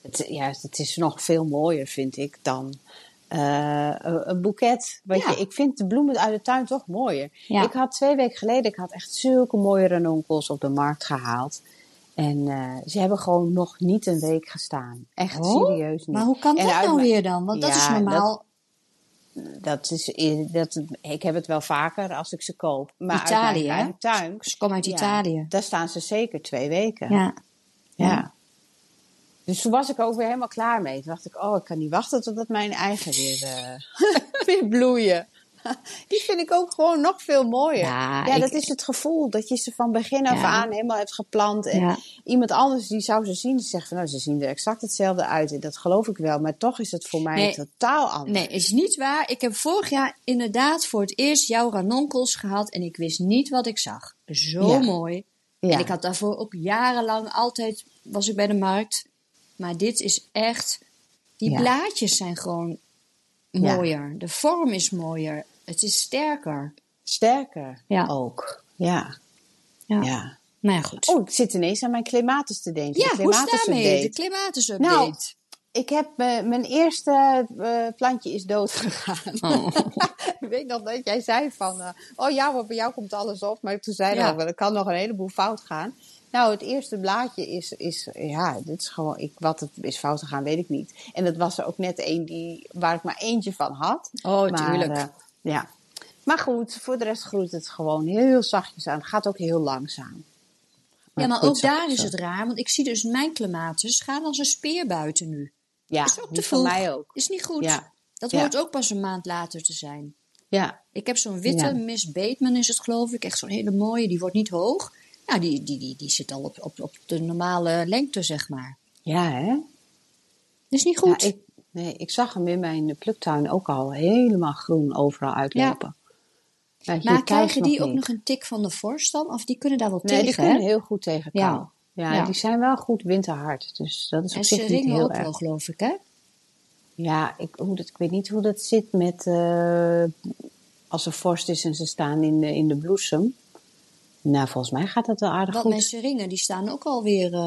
Het, ja, het is nog veel mooier, vind ik, dan uh, een boeket. Weet ja. je, ik vind de bloemen uit de tuin toch mooier. Ja. Ik had twee weken geleden, ik had echt zulke mooie ranonkels op de markt gehaald. En uh, ze hebben gewoon nog niet een week gestaan. Echt oh? serieus niet. Maar hoe kan dat nou mijn... weer dan? Want dat ja, is normaal... Dat... Dat is, dat, ik heb het wel vaker als ik ze koop. Maar Italië, uit mijn tuin, ze komen uit ja, Italië. Daar staan ze zeker twee weken. Ja. Ja. Ja. Dus toen was ik ook weer helemaal klaar mee. Toen dacht ik, oh, ik kan niet wachten totdat mijn eigen weer, uh, weer bloeien. Die vind ik ook gewoon nog veel mooier. Ja, ja dat ik, is het gevoel dat je ze van begin af ja. aan helemaal hebt geplant. En ja. iemand anders die zou ze zien, die zegt van nou, ze zien er exact hetzelfde uit. En dat geloof ik wel, maar toch is het voor mij nee, totaal anders. Nee, is niet waar. Ik heb vorig jaar inderdaad voor het eerst jouw ranonkels gehad. En ik wist niet wat ik zag. Zo ja. mooi. Ja. En ik had daarvoor ook jarenlang altijd, was ik bij de markt. Maar dit is echt, die ja. blaadjes zijn gewoon... mooier. Ja. De vorm is mooier. Het is sterker. Sterker ja. ook. Ja. Ja. ja. Nou ja, goed. Oh, ik zit ineens aan mijn clematis te denken. Ja, de hoe staat daarmee? De clematis update. Nou, ik heb... Uh, mijn eerste uh, plantje is dood gegaan. Oh. Ik weet nog dat jij zei van... Uh, oh ja, maar bij jou komt alles op. Maar toen zei ja. ik, er kan nog een heleboel fout gaan. Nou, het eerste blaadje is, is ja, dit is gewoon, ik, wat het is fout gegaan, weet ik niet. En dat was er ook net één die, waar ik maar eentje van had. Oh, maar, tuurlijk. Uh, ja. Maar goed, voor de rest groeit het gewoon heel zachtjes aan. Het gaat ook heel langzaam. Maar ja, maar goed, ook daar zo. Is het raar, want ik zie dus mijn clematis gaan als een speer buiten nu. Ja, is ook te vroeg. Voor mij ook. Is niet goed. Ja. Dat ja. hoort ook pas een maand later te zijn. Ja. Ik heb zo'n witte, ja. Miss Bateman is het geloof ik, echt zo'n hele mooie, die wordt niet hoog. Nou, die, die, die, die zit al op, op, op de normale lengte, zeg maar. Ja, hè? Dat is niet goed. Ja, ik, nee, ik zag hem in mijn pluktuin ook al helemaal groen overal uitlopen. Ja. Maar, maar krijgen die ook niet. Nog een tik van de vorst dan? Of die kunnen daar wel nee, tegen, Nee, die kunnen hè? Heel goed tegen kou. Ja. Ja, ja, die zijn wel goed winterhard. Dus dat is op en zich niet heel erg. En ze ringen ook wel, geloof ik, hè? Ja, ik, hoe dat, ik weet niet hoe dat zit met... Uh, als er vorst is en ze staan in de, in de bloesem. Nou, volgens mij gaat dat wel aardig Wat goed. Want mijn seringen, die staan ook alweer uh,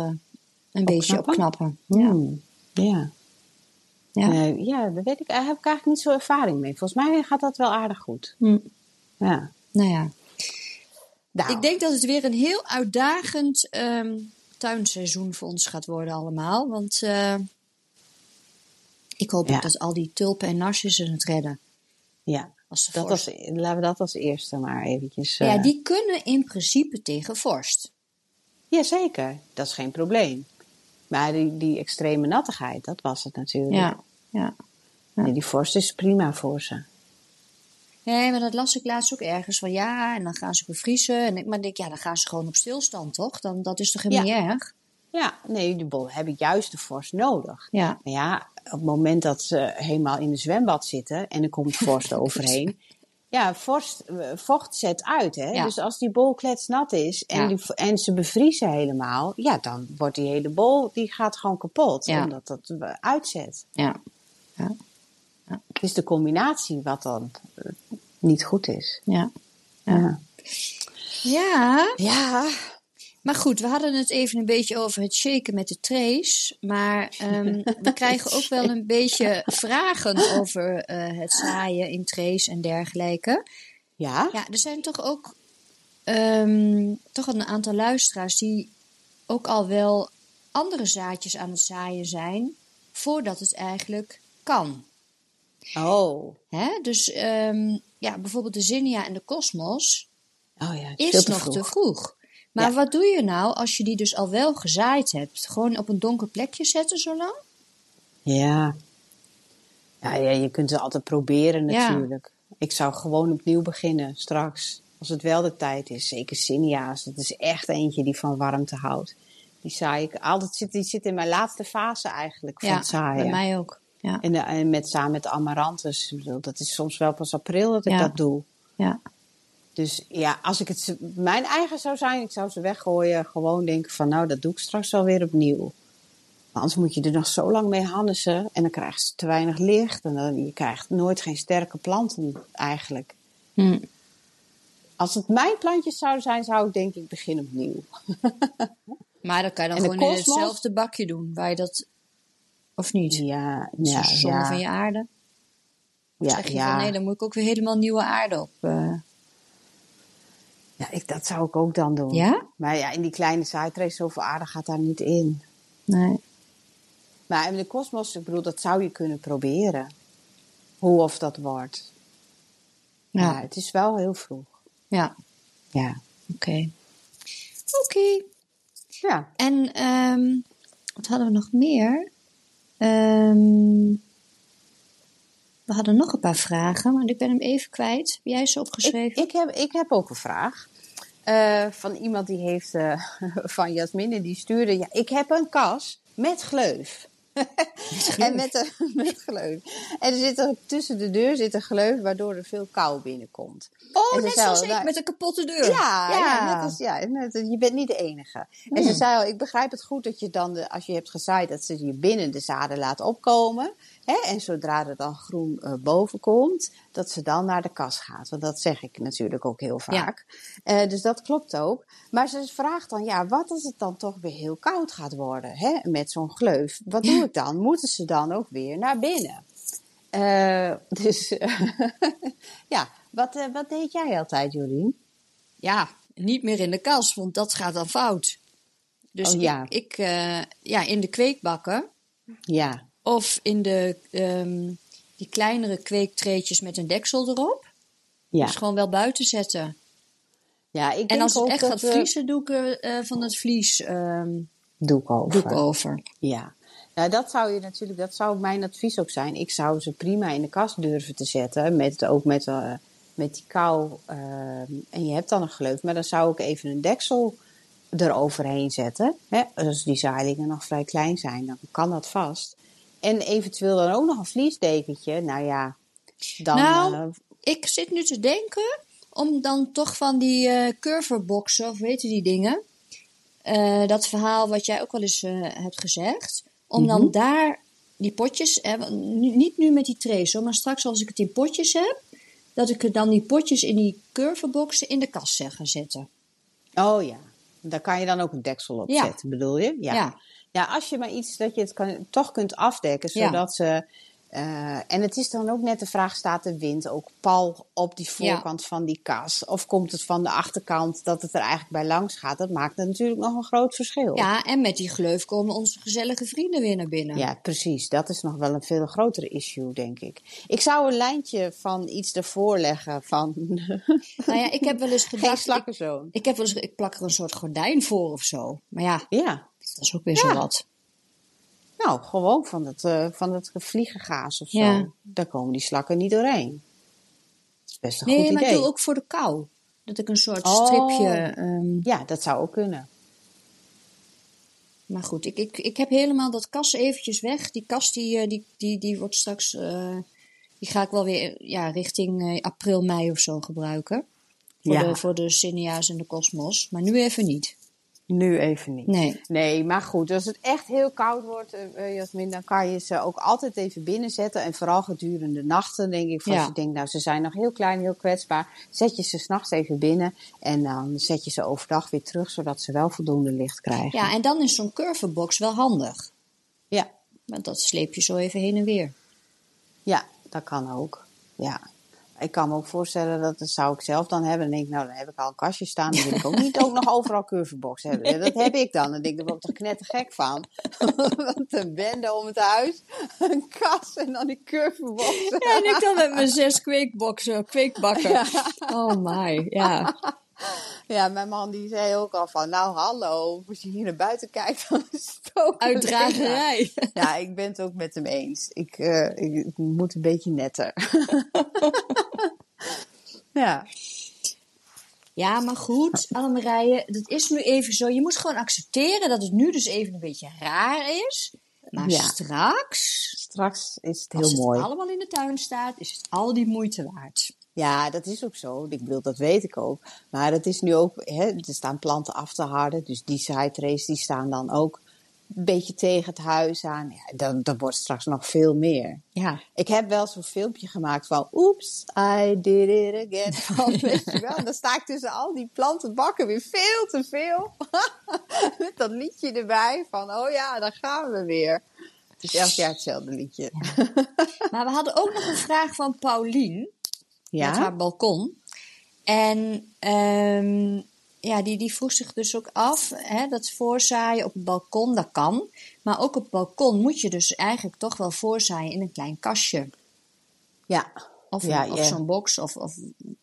een op beetje knappen? Op knappen. Hmm. Ja. Ja. Ja. Uh, ja, daar weet ik, daar heb ik eigenlijk niet zo ervaring mee. Volgens mij gaat dat wel aardig goed. Hmm. Ja. Nou ja. Nou. Ik denk dat het weer een heel uitdagend um, tuinseizoen voor ons gaat worden allemaal. Want uh, ik hoop ja. ook dat al die tulpen en narcissen het redden. Ja. Als dat als, laten we dat als eerste maar eventjes... Ja, uh... die kunnen in principe tegen vorst. Jazeker, dat is geen probleem. Maar die, die extreme nattigheid, dat was het natuurlijk. Ja, ja, ja. Nee, die vorst is prima voor ze. Nee, maar dat las ik laatst ook ergens van ja, en dan gaan ze bevriezen. En ik, maar denk, ja, dan gaan ze gewoon op stilstand, toch? Dan, dat is toch helemaal ja. niet erg? Ja, nee, die bol hebben juist de vorst nodig. Ja. Maar ja, op het moment dat ze helemaal in de zwembad zitten en er komt vorst overheen. Ja, vorst, vocht zet uit, hè. Ja. Dus als die bol kletsnat is en, ja. die, en ze bevriezen helemaal, ja, dan wordt die hele bol, die gaat gewoon kapot. Ja. Omdat dat uitzet. Ja. Ja. Ja. Het is de combinatie wat dan niet goed is. Ja. Ja. Ja. Ja. Maar goed, we hadden het even een beetje over het shaken met de trays. Maar um, we krijgen ook wel een beetje vragen over uh, het zaaien in trays en dergelijke. Ja? Ja, er zijn toch ook um, toch een aantal luisteraars die ook al wel andere zaadjes aan het zaaien zijn voordat het eigenlijk kan. Oh. Hè? Dus um, ja, bijvoorbeeld de zinnia en de kosmos oh ja, is nog te vroeg. Maar ja. wat doe je nou als je die dus al wel gezaaid hebt? Gewoon op een donker plekje zetten zo lang? Ja. Ja, ja je kunt het altijd proberen natuurlijk. Ja. Ik zou gewoon opnieuw beginnen straks. Als het wel de tijd is. Zeker zinnia's. Dat is echt eentje die van warmte houdt. Die zaai ik altijd. Die zit in mijn laatste fase eigenlijk van ja, het zaaien. Ja, bij mij ook. Ja. En, en met, samen met amaranthus. Dat is soms wel pas april dat ik ja. dat doe. Ja. Dus ja, als ik het mijn eigen zou zijn, ik zou ze weggooien. Gewoon denken van nou, dat doe ik straks wel weer opnieuw. Maar anders moet je er nog zo lang mee hannesen. En dan krijgen ze te weinig licht. En dan, je krijgt nooit geen sterke planten eigenlijk. Hm. Als het mijn plantjes zouden zijn, zou ik denk ik beginnen opnieuw. Maar dan kan je dan gewoon in hetzelfde bakje doen. Waar je dat... Of niet? Ja, ja. Dat is de zon ja. van je aarde. Dan ja, zeg je ja. van nee, dan moet ik ook weer helemaal nieuwe aarde op. Uh... Ja, ik, dat zou ik ook dan doen. Ja? Maar ja, in die kleine zaaitrays, zoveel aarde gaat daar niet in. Nee. Maar in de kosmos, ik bedoel, dat zou je kunnen proberen. Hoe of dat wordt. Ja. Maar het is wel heel vroeg. Ja. Ja. Oké. Okay. Oké. Okay. Ja. En um, wat hadden we nog meer? Um, we hadden nog een paar vragen, maar ik ben hem even kwijt. Heb jij ze opgeschreven? Ik, ik, heb, ik heb ook een vraag. Uh, van iemand die heeft, uh, van Jasmine, die stuurde... Ja, ik heb een kas met gleuf. en met, een, met gleuf. En er zit er, tussen de deur zit een gleuf, waardoor er veel kou binnenkomt. Oh, en net zoals al, ik, nou, met een kapotte deur. Ja, ja. ja, net als, ja net, je bent niet de enige. Mm. En ze zei al, ik begrijp het goed dat je dan, de, als je hebt gezaaid, dat ze je binnen de zaden laat opkomen. Hè, en zodra er dan groen uh, boven komt, dat ze dan naar de kas gaat. Want dat zeg ik natuurlijk ook heel vaak. Ja. Uh, dus dat klopt ook. Maar ze vraagt dan, ja, wat als het dan toch weer heel koud gaat worden? Hè, met zo'n gleuf. Wat doe ik dan? Moeten ze dan ook weer naar binnen? Uh, dus uh, ja, wat, uh, wat deed jij altijd, Jorien? Ja, niet meer in de kas, want dat gaat dan fout. Dus oh, ja. ik, ik uh, ja, in de kweekbakken. Ja. Of in de, um, die kleinere kweektreetjes met een deksel erop. Ja. Dus gewoon wel buiten zetten. Ja, ik denk en als het echt gaat vriezen, doe ik uh, van het vlies um, doe ik over. Doe ik over. Ja. Nou, dat zou je natuurlijk, dat zou mijn advies ook zijn. Ik zou ze prima in de kast durven te zetten. Met, ook met, uh, met die kou. Uh, en je hebt dan een gleuf. Maar dan zou ik even een deksel eroverheen zetten. Hè? Als die zaailingen nog vrij klein zijn, dan kan dat vast. En eventueel dan ook nog een vliesdekentje. Nou ja, dan... Nou, uh, ik zit nu te denken om dan toch van die uh, curverboxen, of weet je die dingen... Uh, dat verhaal wat jij ook wel eens uh, hebt gezegd... Om mm-hmm. dan daar die potjes... Hè, niet nu met die trays, hoor, maar straks als ik het in potjes heb... dat ik dan die potjes in die curverboxen in de kast ga zetten. Oh ja, daar kan je dan ook een deksel op ja. zetten, bedoel je? Ja. ja. Ja, als je maar iets dat je het kan, toch kunt afdekken, zodat ja. ze... Uh, en het is dan ook net de vraag, staat de wind ook pal op die voorkant ja. van die kas? Of komt het van de achterkant dat het er eigenlijk bij langs gaat? Dat maakt natuurlijk nog een groot verschil. Ja, en met die gleuf komen onze gezellige vrienden weer naar binnen. Ja, precies. Dat is nog wel een veel grotere issue, denk ik. Ik zou een lijntje van iets ervoor leggen van... Nou ja, ik heb wel eens gedacht... Geen slakkenzoon. Ik, ik heb wel eens, ik plak er een soort gordijn voor of zo. Maar ja... ja. Dat is ook weer ja. zo wat. Nou, gewoon van dat, uh, van dat vliegengaas of zo. Ja. Daar komen die slakken niet doorheen. Dat is best een nee, goed idee. Nee, maar ik doe ook voor de kou. Dat ik een soort oh. stripje... Um... Ja, dat zou ook kunnen. Maar goed, ik, ik, ik heb helemaal dat kas eventjes weg. Die kas die, die, die, die wordt straks... Uh, die ga ik wel weer ja, richting uh, april, mei of zo gebruiken. Voor ja. de, voor de zinnia's en de kosmos. Maar nu even niet. Nu even niet. Nee. nee, maar goed. Als het echt heel koud wordt, uh, Jasmin, dan kan je ze ook altijd even binnenzetten. En vooral gedurende nachten, denk ik. Als ja. je denkt, nou, ze zijn nog heel klein, heel kwetsbaar. Zet je ze 's nachts even binnen. En dan zet je ze overdag weer terug, zodat ze wel voldoende licht krijgen. Ja, en dan is zo'n curvebox wel handig. Ja. Want dat sleep je zo even heen en weer. Ja, dat kan ook. Ja. Ik kan me ook voorstellen, dat, dat zou ik zelf dan hebben. Dan denk ik, nou, dan heb ik al een kastje staan. Dan wil ik ook niet ook nog overal curvebox hebben. Dat heb ik dan. Dan denk ik, daar word ik toch knettergek van. Want een bende om het huis. Een kast en dan die curvebox. Ja, en ik dan met mijn zes kweekboxen, kweekbakken. Ja. Oh my, ja. Ja, mijn man die zei ook al van, nou hallo, als je hier naar buiten kijkt, dan is het ook uitdragerij. Ja, ik ben het ook met hem eens. Ik, uh, ik moet een beetje netter. Ja. Ja, maar goed, Annemarije, dat is nu even zo. Je moet gewoon accepteren dat het nu dus even een beetje raar is. Maar ja. straks... Straks is het heel mooi. Als het allemaal in de tuin staat, is het al die moeite waard. Ja, dat is ook zo. Ik bedoel, dat weet ik ook. Maar dat is nu ook... Hè, er staan planten af te harden, dus die side trays die staan dan ook een beetje tegen het huis aan. Ja, dan, dan wordt straks nog veel meer. Ja. Ik heb wel zo'n filmpje gemaakt van... Oeps, I did it again. Van, weet je wel, dan sta ik tussen al die plantenbakken weer veel te veel. Met dat liedje erbij van... Oh ja, daar gaan we weer. Het is elk jaar hetzelfde liedje. Ja. Maar we hadden ook nog een vraag van Paulien. Ja? Met haar balkon. En... Um, Ja, die, die vroeg zich dus ook af, hè, dat voorzaaien op het balkon, dat kan. Maar ook op het balkon moet je dus eigenlijk toch wel voorzaaien in een klein kastje. Ja. Of, ja, of ja. zo'n box. Of, of,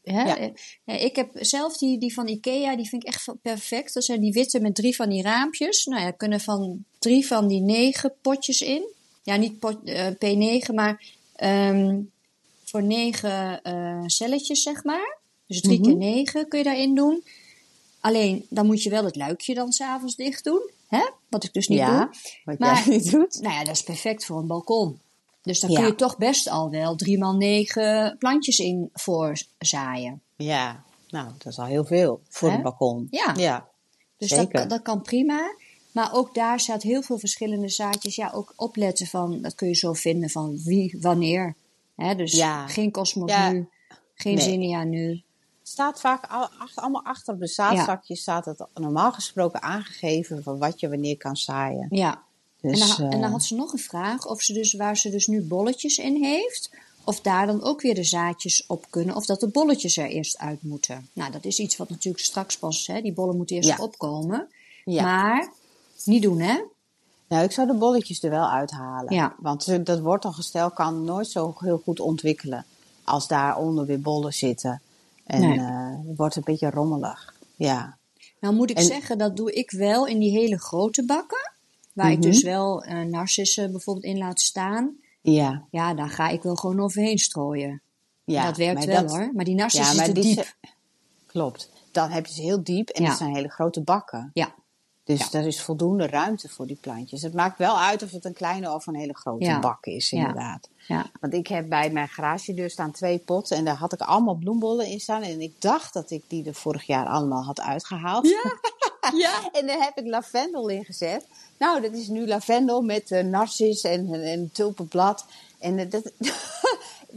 hè. Ja. Ja, ik heb zelf die, die van IKEA, die vind ik echt perfect. Dat zijn die witte met drie van die raampjes. Nou ja, kunnen van drie van die negen potjes in. Ja, niet pot, uh, P negen, maar um, voor negen uh, celletjes, zeg maar. Dus drie mm-hmm. keer negen kun je daarin doen. Alleen, dan moet je wel het luikje dan 's avonds dicht doen. Hè? Wat ik dus niet ja, doe. Wat maar, jij niet doet. Nou ja, dat is perfect voor een balkon. Dus dan ja. kun je toch best al wel drie maal negen plantjes in voorzaaien. Ja, nou, dat is al heel veel voor hè? Een balkon. Ja, ja. Dus dat, dat kan prima. Maar ook daar staat heel veel verschillende zaadjes. Ja, ook opletten van, dat kun je zo vinden van wie, wanneer. Hè? Dus ja. geen kosmos ja. nu, geen nee. zinnia nu. Staat vaak allemaal achter op de zaadzakje ja. staat het normaal gesproken aangegeven van wat je wanneer kan zaaien. Ja. Dus, en, dan, uh, en dan had ze nog een vraag of ze dus waar ze dus nu bolletjes in heeft, of daar dan ook weer de zaadjes op kunnen, of dat de bolletjes er eerst uit moeten. Nou, dat is iets wat natuurlijk straks pas, hè, die bollen moeten eerst ja. opkomen. Ja. Maar niet doen, hè? Nou, ik zou de bolletjes er wel uithalen, ja. want dat wortelgestel kan nooit zo heel goed ontwikkelen als daaronder weer bollen zitten. En nee. uh, het wordt een beetje rommelig, ja. Nou moet ik en, zeggen, dat doe ik wel in die hele grote bakken. Waar mm-hmm. ik dus wel uh, narcissen bijvoorbeeld in laat staan. Ja. Ja, daar ga ik wel gewoon overheen strooien. Ja, dat werkt wel dat, hoor. Maar die narcissen ja, zitten die diep. Ze, klopt. Dan heb je ze heel diep en ja. dat zijn hele grote bakken. Ja. Dus ja. daar is voldoende ruimte voor die plantjes. Het maakt wel uit of het een kleine of een hele grote ja. bak is, inderdaad. Ja. Ja. Want ik heb bij mijn garagedeur staan twee potten en daar had ik allemaal bloembollen in staan. En ik dacht dat ik die er vorig jaar allemaal had uitgehaald. Ja. Ja. En daar heb ik lavendel in gezet. Nou, dat is nu lavendel met uh, narcis en, en, en tulpenblad. En uh, dat...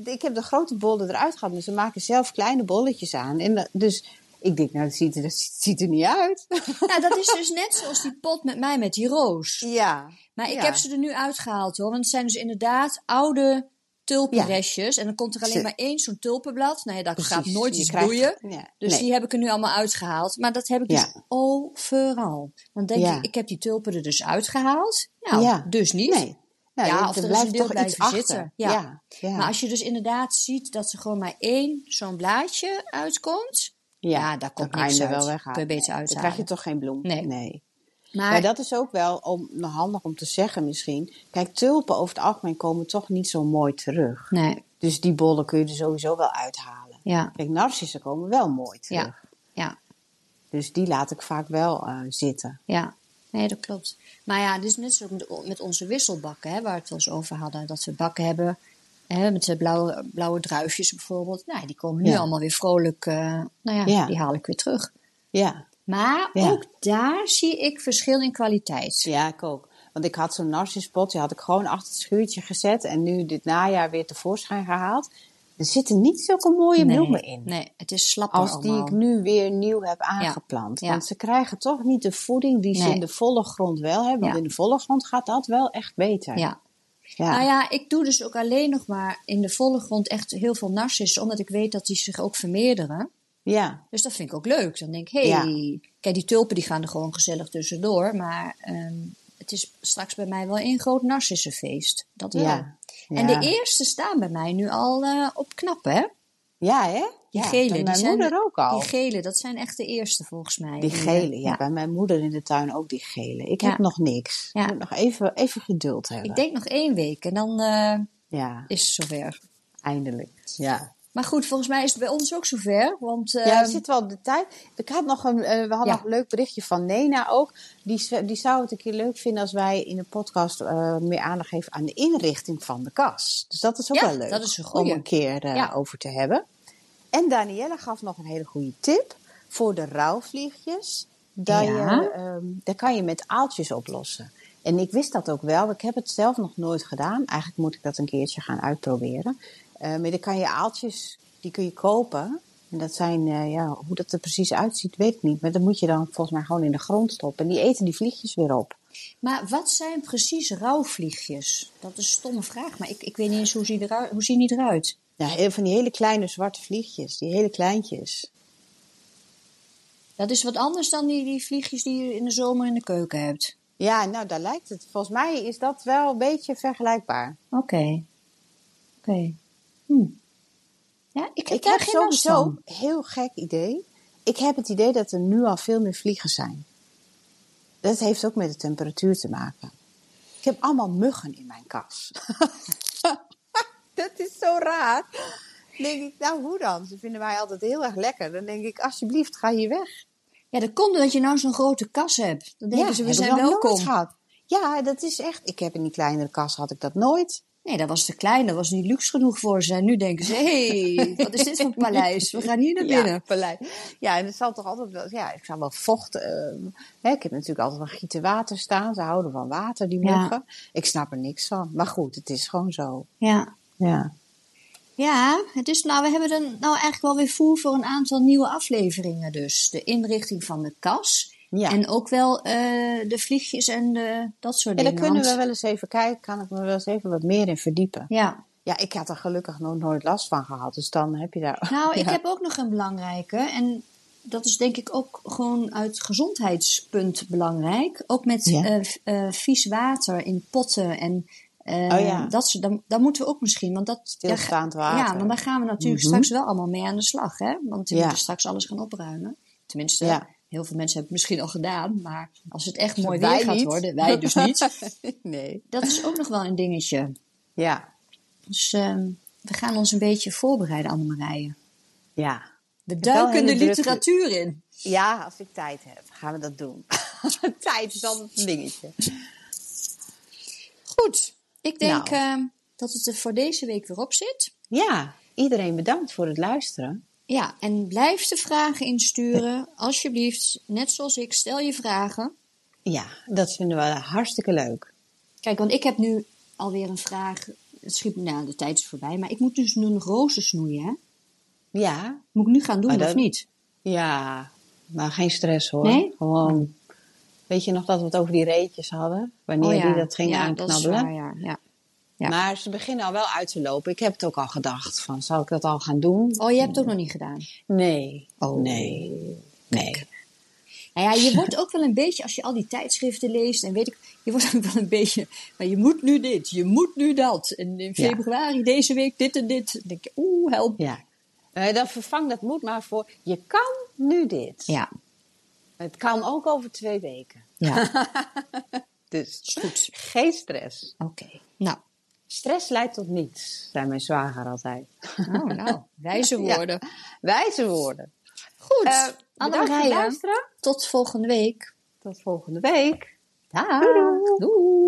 ik heb de grote bollen eruit gehad, maar ze maken zelf kleine bolletjes aan. En uh, dus... Ik denk, nou, dat ziet, er, dat ziet er niet uit. Nou, dat is dus net zoals die pot met mij met die roos. Ja. Maar ik ja. heb ze er nu uitgehaald, hoor. Want het zijn dus inderdaad oude tulpenrestjes. Ja. En dan komt er alleen ze... maar één zo'n tulpenblad. Nou ja, dat Precies. gaat nooit iets krijgt... bloeien. Ja. Dus nee. die heb ik er nu allemaal uitgehaald. Maar dat heb ik ja. dus overal. Dan denk ja. ik, ik heb die tulpen er dus uitgehaald. Nou, ja. dus niet. Nee. Nou, ja, of er blijft een deel toch iets achter. Zitten. Ja. Ja. Ja. Maar als je dus inderdaad ziet dat er gewoon maar één zo'n blaadje uitkomt... Ja, ja, daar komt niks je uit. Wel weg aan. Kun je beter uithalen. Dan krijg je toch geen bloem. Nee. nee. Maar... maar dat is ook wel om, handig om te zeggen misschien. Kijk, tulpen over het algemeen komen toch niet zo mooi terug. Nee. Dus die bollen kun je er sowieso wel uithalen. Ja. Kijk, narcissen komen wel mooi terug. Ja. ja. Dus die laat ik vaak wel uh, zitten. Ja, nee, dat klopt. Maar ja, het is net zo met onze wisselbakken, hè, waar we het wel eens over hadden. Dat we bakken hebben hè, met de blauwe, blauwe druifjes bijvoorbeeld. Nou, die komen nu ja. allemaal weer vrolijk. Uh, nou ja, ja, die haal ik weer terug. Ja. Maar ja. ook daar zie ik verschil in kwaliteit. Ja, ik ook. Want ik had zo'n narcispot, die had ik gewoon achter het schuurtje gezet. En nu dit najaar weer tevoorschijn gehaald. Er zitten niet zulke mooie nee, bloemen in. Nee, het is slapper als allemaal. Die ik nu weer nieuw heb aangeplant. Ja, ja. Want ze krijgen toch niet de voeding die nee. ze in de volle grond wel hebben. Want ja. in de volle grond gaat dat wel echt beter. Ja. Ja. Nou ja, ik doe dus ook alleen nog maar in de volle grond echt heel veel narcissen. Omdat ik weet dat die zich ook vermeerderen. Ja. Dus dat vind ik ook leuk. Dan denk ik, hé, hey, ja. kijk die tulpen die gaan er gewoon gezellig tussendoor. Maar um, het is straks bij mij wel één groot narcissenfeest. Dat wel. Ja. Ja. En de eerste staan bij mij nu al uh, op knappen, hè? Ja, hè? Die ja, gele, die mijn zijn, moeder ook al. Die gele, dat zijn echt de eerste volgens mij. Die gele, ja. ja. Bij mijn moeder in de tuin ook die gele. Ik ja. heb nog niks. Ja. Ik moet nog even, even geduld hebben. Ik denk nog één week en dan uh, ja. is het zover. Eindelijk, ja. Maar goed, volgens mij is het bij ons ook zover. Want, uh... ja, we zitten wel op de tijd. Ik had nog een, uh, we hadden ja. nog een leuk berichtje van Nena ook. Die, die zou het een keer leuk vinden als wij in de podcast uh, meer aandacht geven aan de inrichting van de kas. Dus dat is ook ja, wel leuk dat is een goeie. Om een keer uh, ja. over te hebben. En Daniëlle gaf nog een hele goede tip voor de rouwvliegjes. Daar, ja. je, um, daar kan je met aaltjes oplossen. En ik wist dat ook wel. Ik heb het zelf nog nooit gedaan. Eigenlijk moet ik dat een keertje gaan uitproberen. Uh, maar dan kan je aaltjes, die kun je kopen. En dat zijn, uh, ja, hoe dat er precies uitziet, weet ik niet. Maar dat moet je dan volgens mij gewoon in de grond stoppen. En die eten die vliegjes weer op. Maar wat zijn precies rouwvliegjes? Dat is een stomme vraag, maar ik, ik weet niet eens hoe zien, eruit, hoe zien die eruit? Ja, van die hele kleine zwarte vliegjes. Die hele kleintjes. Dat is wat anders dan die, die vliegjes die je in de zomer in de keuken hebt. Ja, nou, daar lijkt het. Volgens mij is dat wel een beetje vergelijkbaar. Oké. Okay. Oké. Okay. Hm. Ja, ik, ik, ik heb sowieso een heel gek idee. Ik heb het idee dat er nu al veel meer vliegen zijn. Dat heeft ook met de temperatuur te maken. Ik heb allemaal muggen in mijn kas. Dat is zo raar. Dan denk ik, nou hoe dan? Ze vinden mij altijd heel erg lekker. Dan denk ik, alsjeblieft, ga hier weg. Ja, dat komt omdat je nou zo'n grote kas hebt. Dan denken ja, ze, we zijn welkom. Gehad. Ja, dat is echt... Ik heb in die kleinere kas had ik dat nooit. Nee, dat was te klein. Dat was niet luxe genoeg voor ze. En nu denken ze, hé, hey, wat is dit voor paleis? We gaan hier naar binnen. Ja, paleis. Ja, en het zal toch altijd wel... Ja, ik zal wel vocht... Uh, hè, ik heb natuurlijk altijd wel gieten water staan. Ze houden van water, die muggen. Ja. Ik snap er niks van. Maar goed, het is gewoon zo. Ja. Ja. Ja, het is, nou, we hebben er nou eigenlijk wel weer voer voor een aantal nieuwe afleveringen dus. De inrichting van de kas. Ja. En ook wel uh, de vliegjes en de, dat soort dingen. En daar kunnen we wel eens even kijken. Kan ik me wel eens even wat meer in verdiepen. Ja. Ja, ik had er gelukkig nog nooit last van gehad. Dus dan heb je daar... Nou, ik ja. heb ook nog een belangrijke. En dat is denk ik ook gewoon uit gezondheidspunt belangrijk. Ook met ja. uh, uh, vies water in potten en... Uh, oh ja. dat, dan, dan moeten we ook misschien, want dat... Stilstaand water. Ja, want daar gaan we natuurlijk mm-hmm. straks wel allemaal mee aan de slag, hè. Want we ja. moeten straks alles gaan opruimen. Tenminste, ja. heel veel mensen hebben het misschien al gedaan, maar als het echt dus mooi weer gaat niet. worden, wij dus niet. Nee. Dat is ook nog wel een dingetje. Ja. Dus uh, we gaan ons een beetje voorbereiden, Annemarije. Ja. We duiken de literatuur drukke... in. Ja, als ik tijd heb, gaan we dat doen. Tijd is altijd een dingetje. Goed. Ik denk nou. uh, dat het er voor deze week weer op zit. Ja, iedereen bedankt voor het luisteren. Ja, en blijf de vragen insturen. Alsjeblieft, net zoals ik, stel je vragen. Ja, dat vinden we hartstikke leuk. Kijk, want ik heb nu alweer een vraag. Het schiet me, nou, de tijd is voorbij. Maar ik moet dus nu een rozen snoeien, hè? Ja. Moet ik nu gaan doen dat, of niet? Ja, maar geen stress hoor. Nee? Gewoon... Weet je nog dat we het over die reetjes hadden? Wanneer oh ja, die dat gingen ja, aanknabbelen? Dat is waar, ja. Ja. Ja. Maar ze beginnen al wel uit te lopen. Ik heb het ook al gedacht. Van, zal ik dat al gaan doen? Oh, je hebt het ook nog niet gedaan? Nee. Oh. Nee. Nee. Kijk. Nou ja, je wordt ook wel een beetje, als je al die tijdschriften leest. En weet ik, je wordt ook wel een beetje, maar je moet nu dit, je moet nu dat. En in februari ja. deze week dit en dit. Dan denk je, oeh, help. Ja. Uh, dan vervang dat moet maar voor, je kan nu dit. Ja. Het kan ook over twee weken. Ja. Dus is goed. Geen stress. Oké. Okay. Nou. Stress leidt tot niets, zei mijn zwager altijd. Oh, nou. Wijze woorden. Ja. Wijze woorden. Goed. Uh, bedankt voor het luisteren. Tot volgende week. Tot volgende week. Dag. Doei. Doei.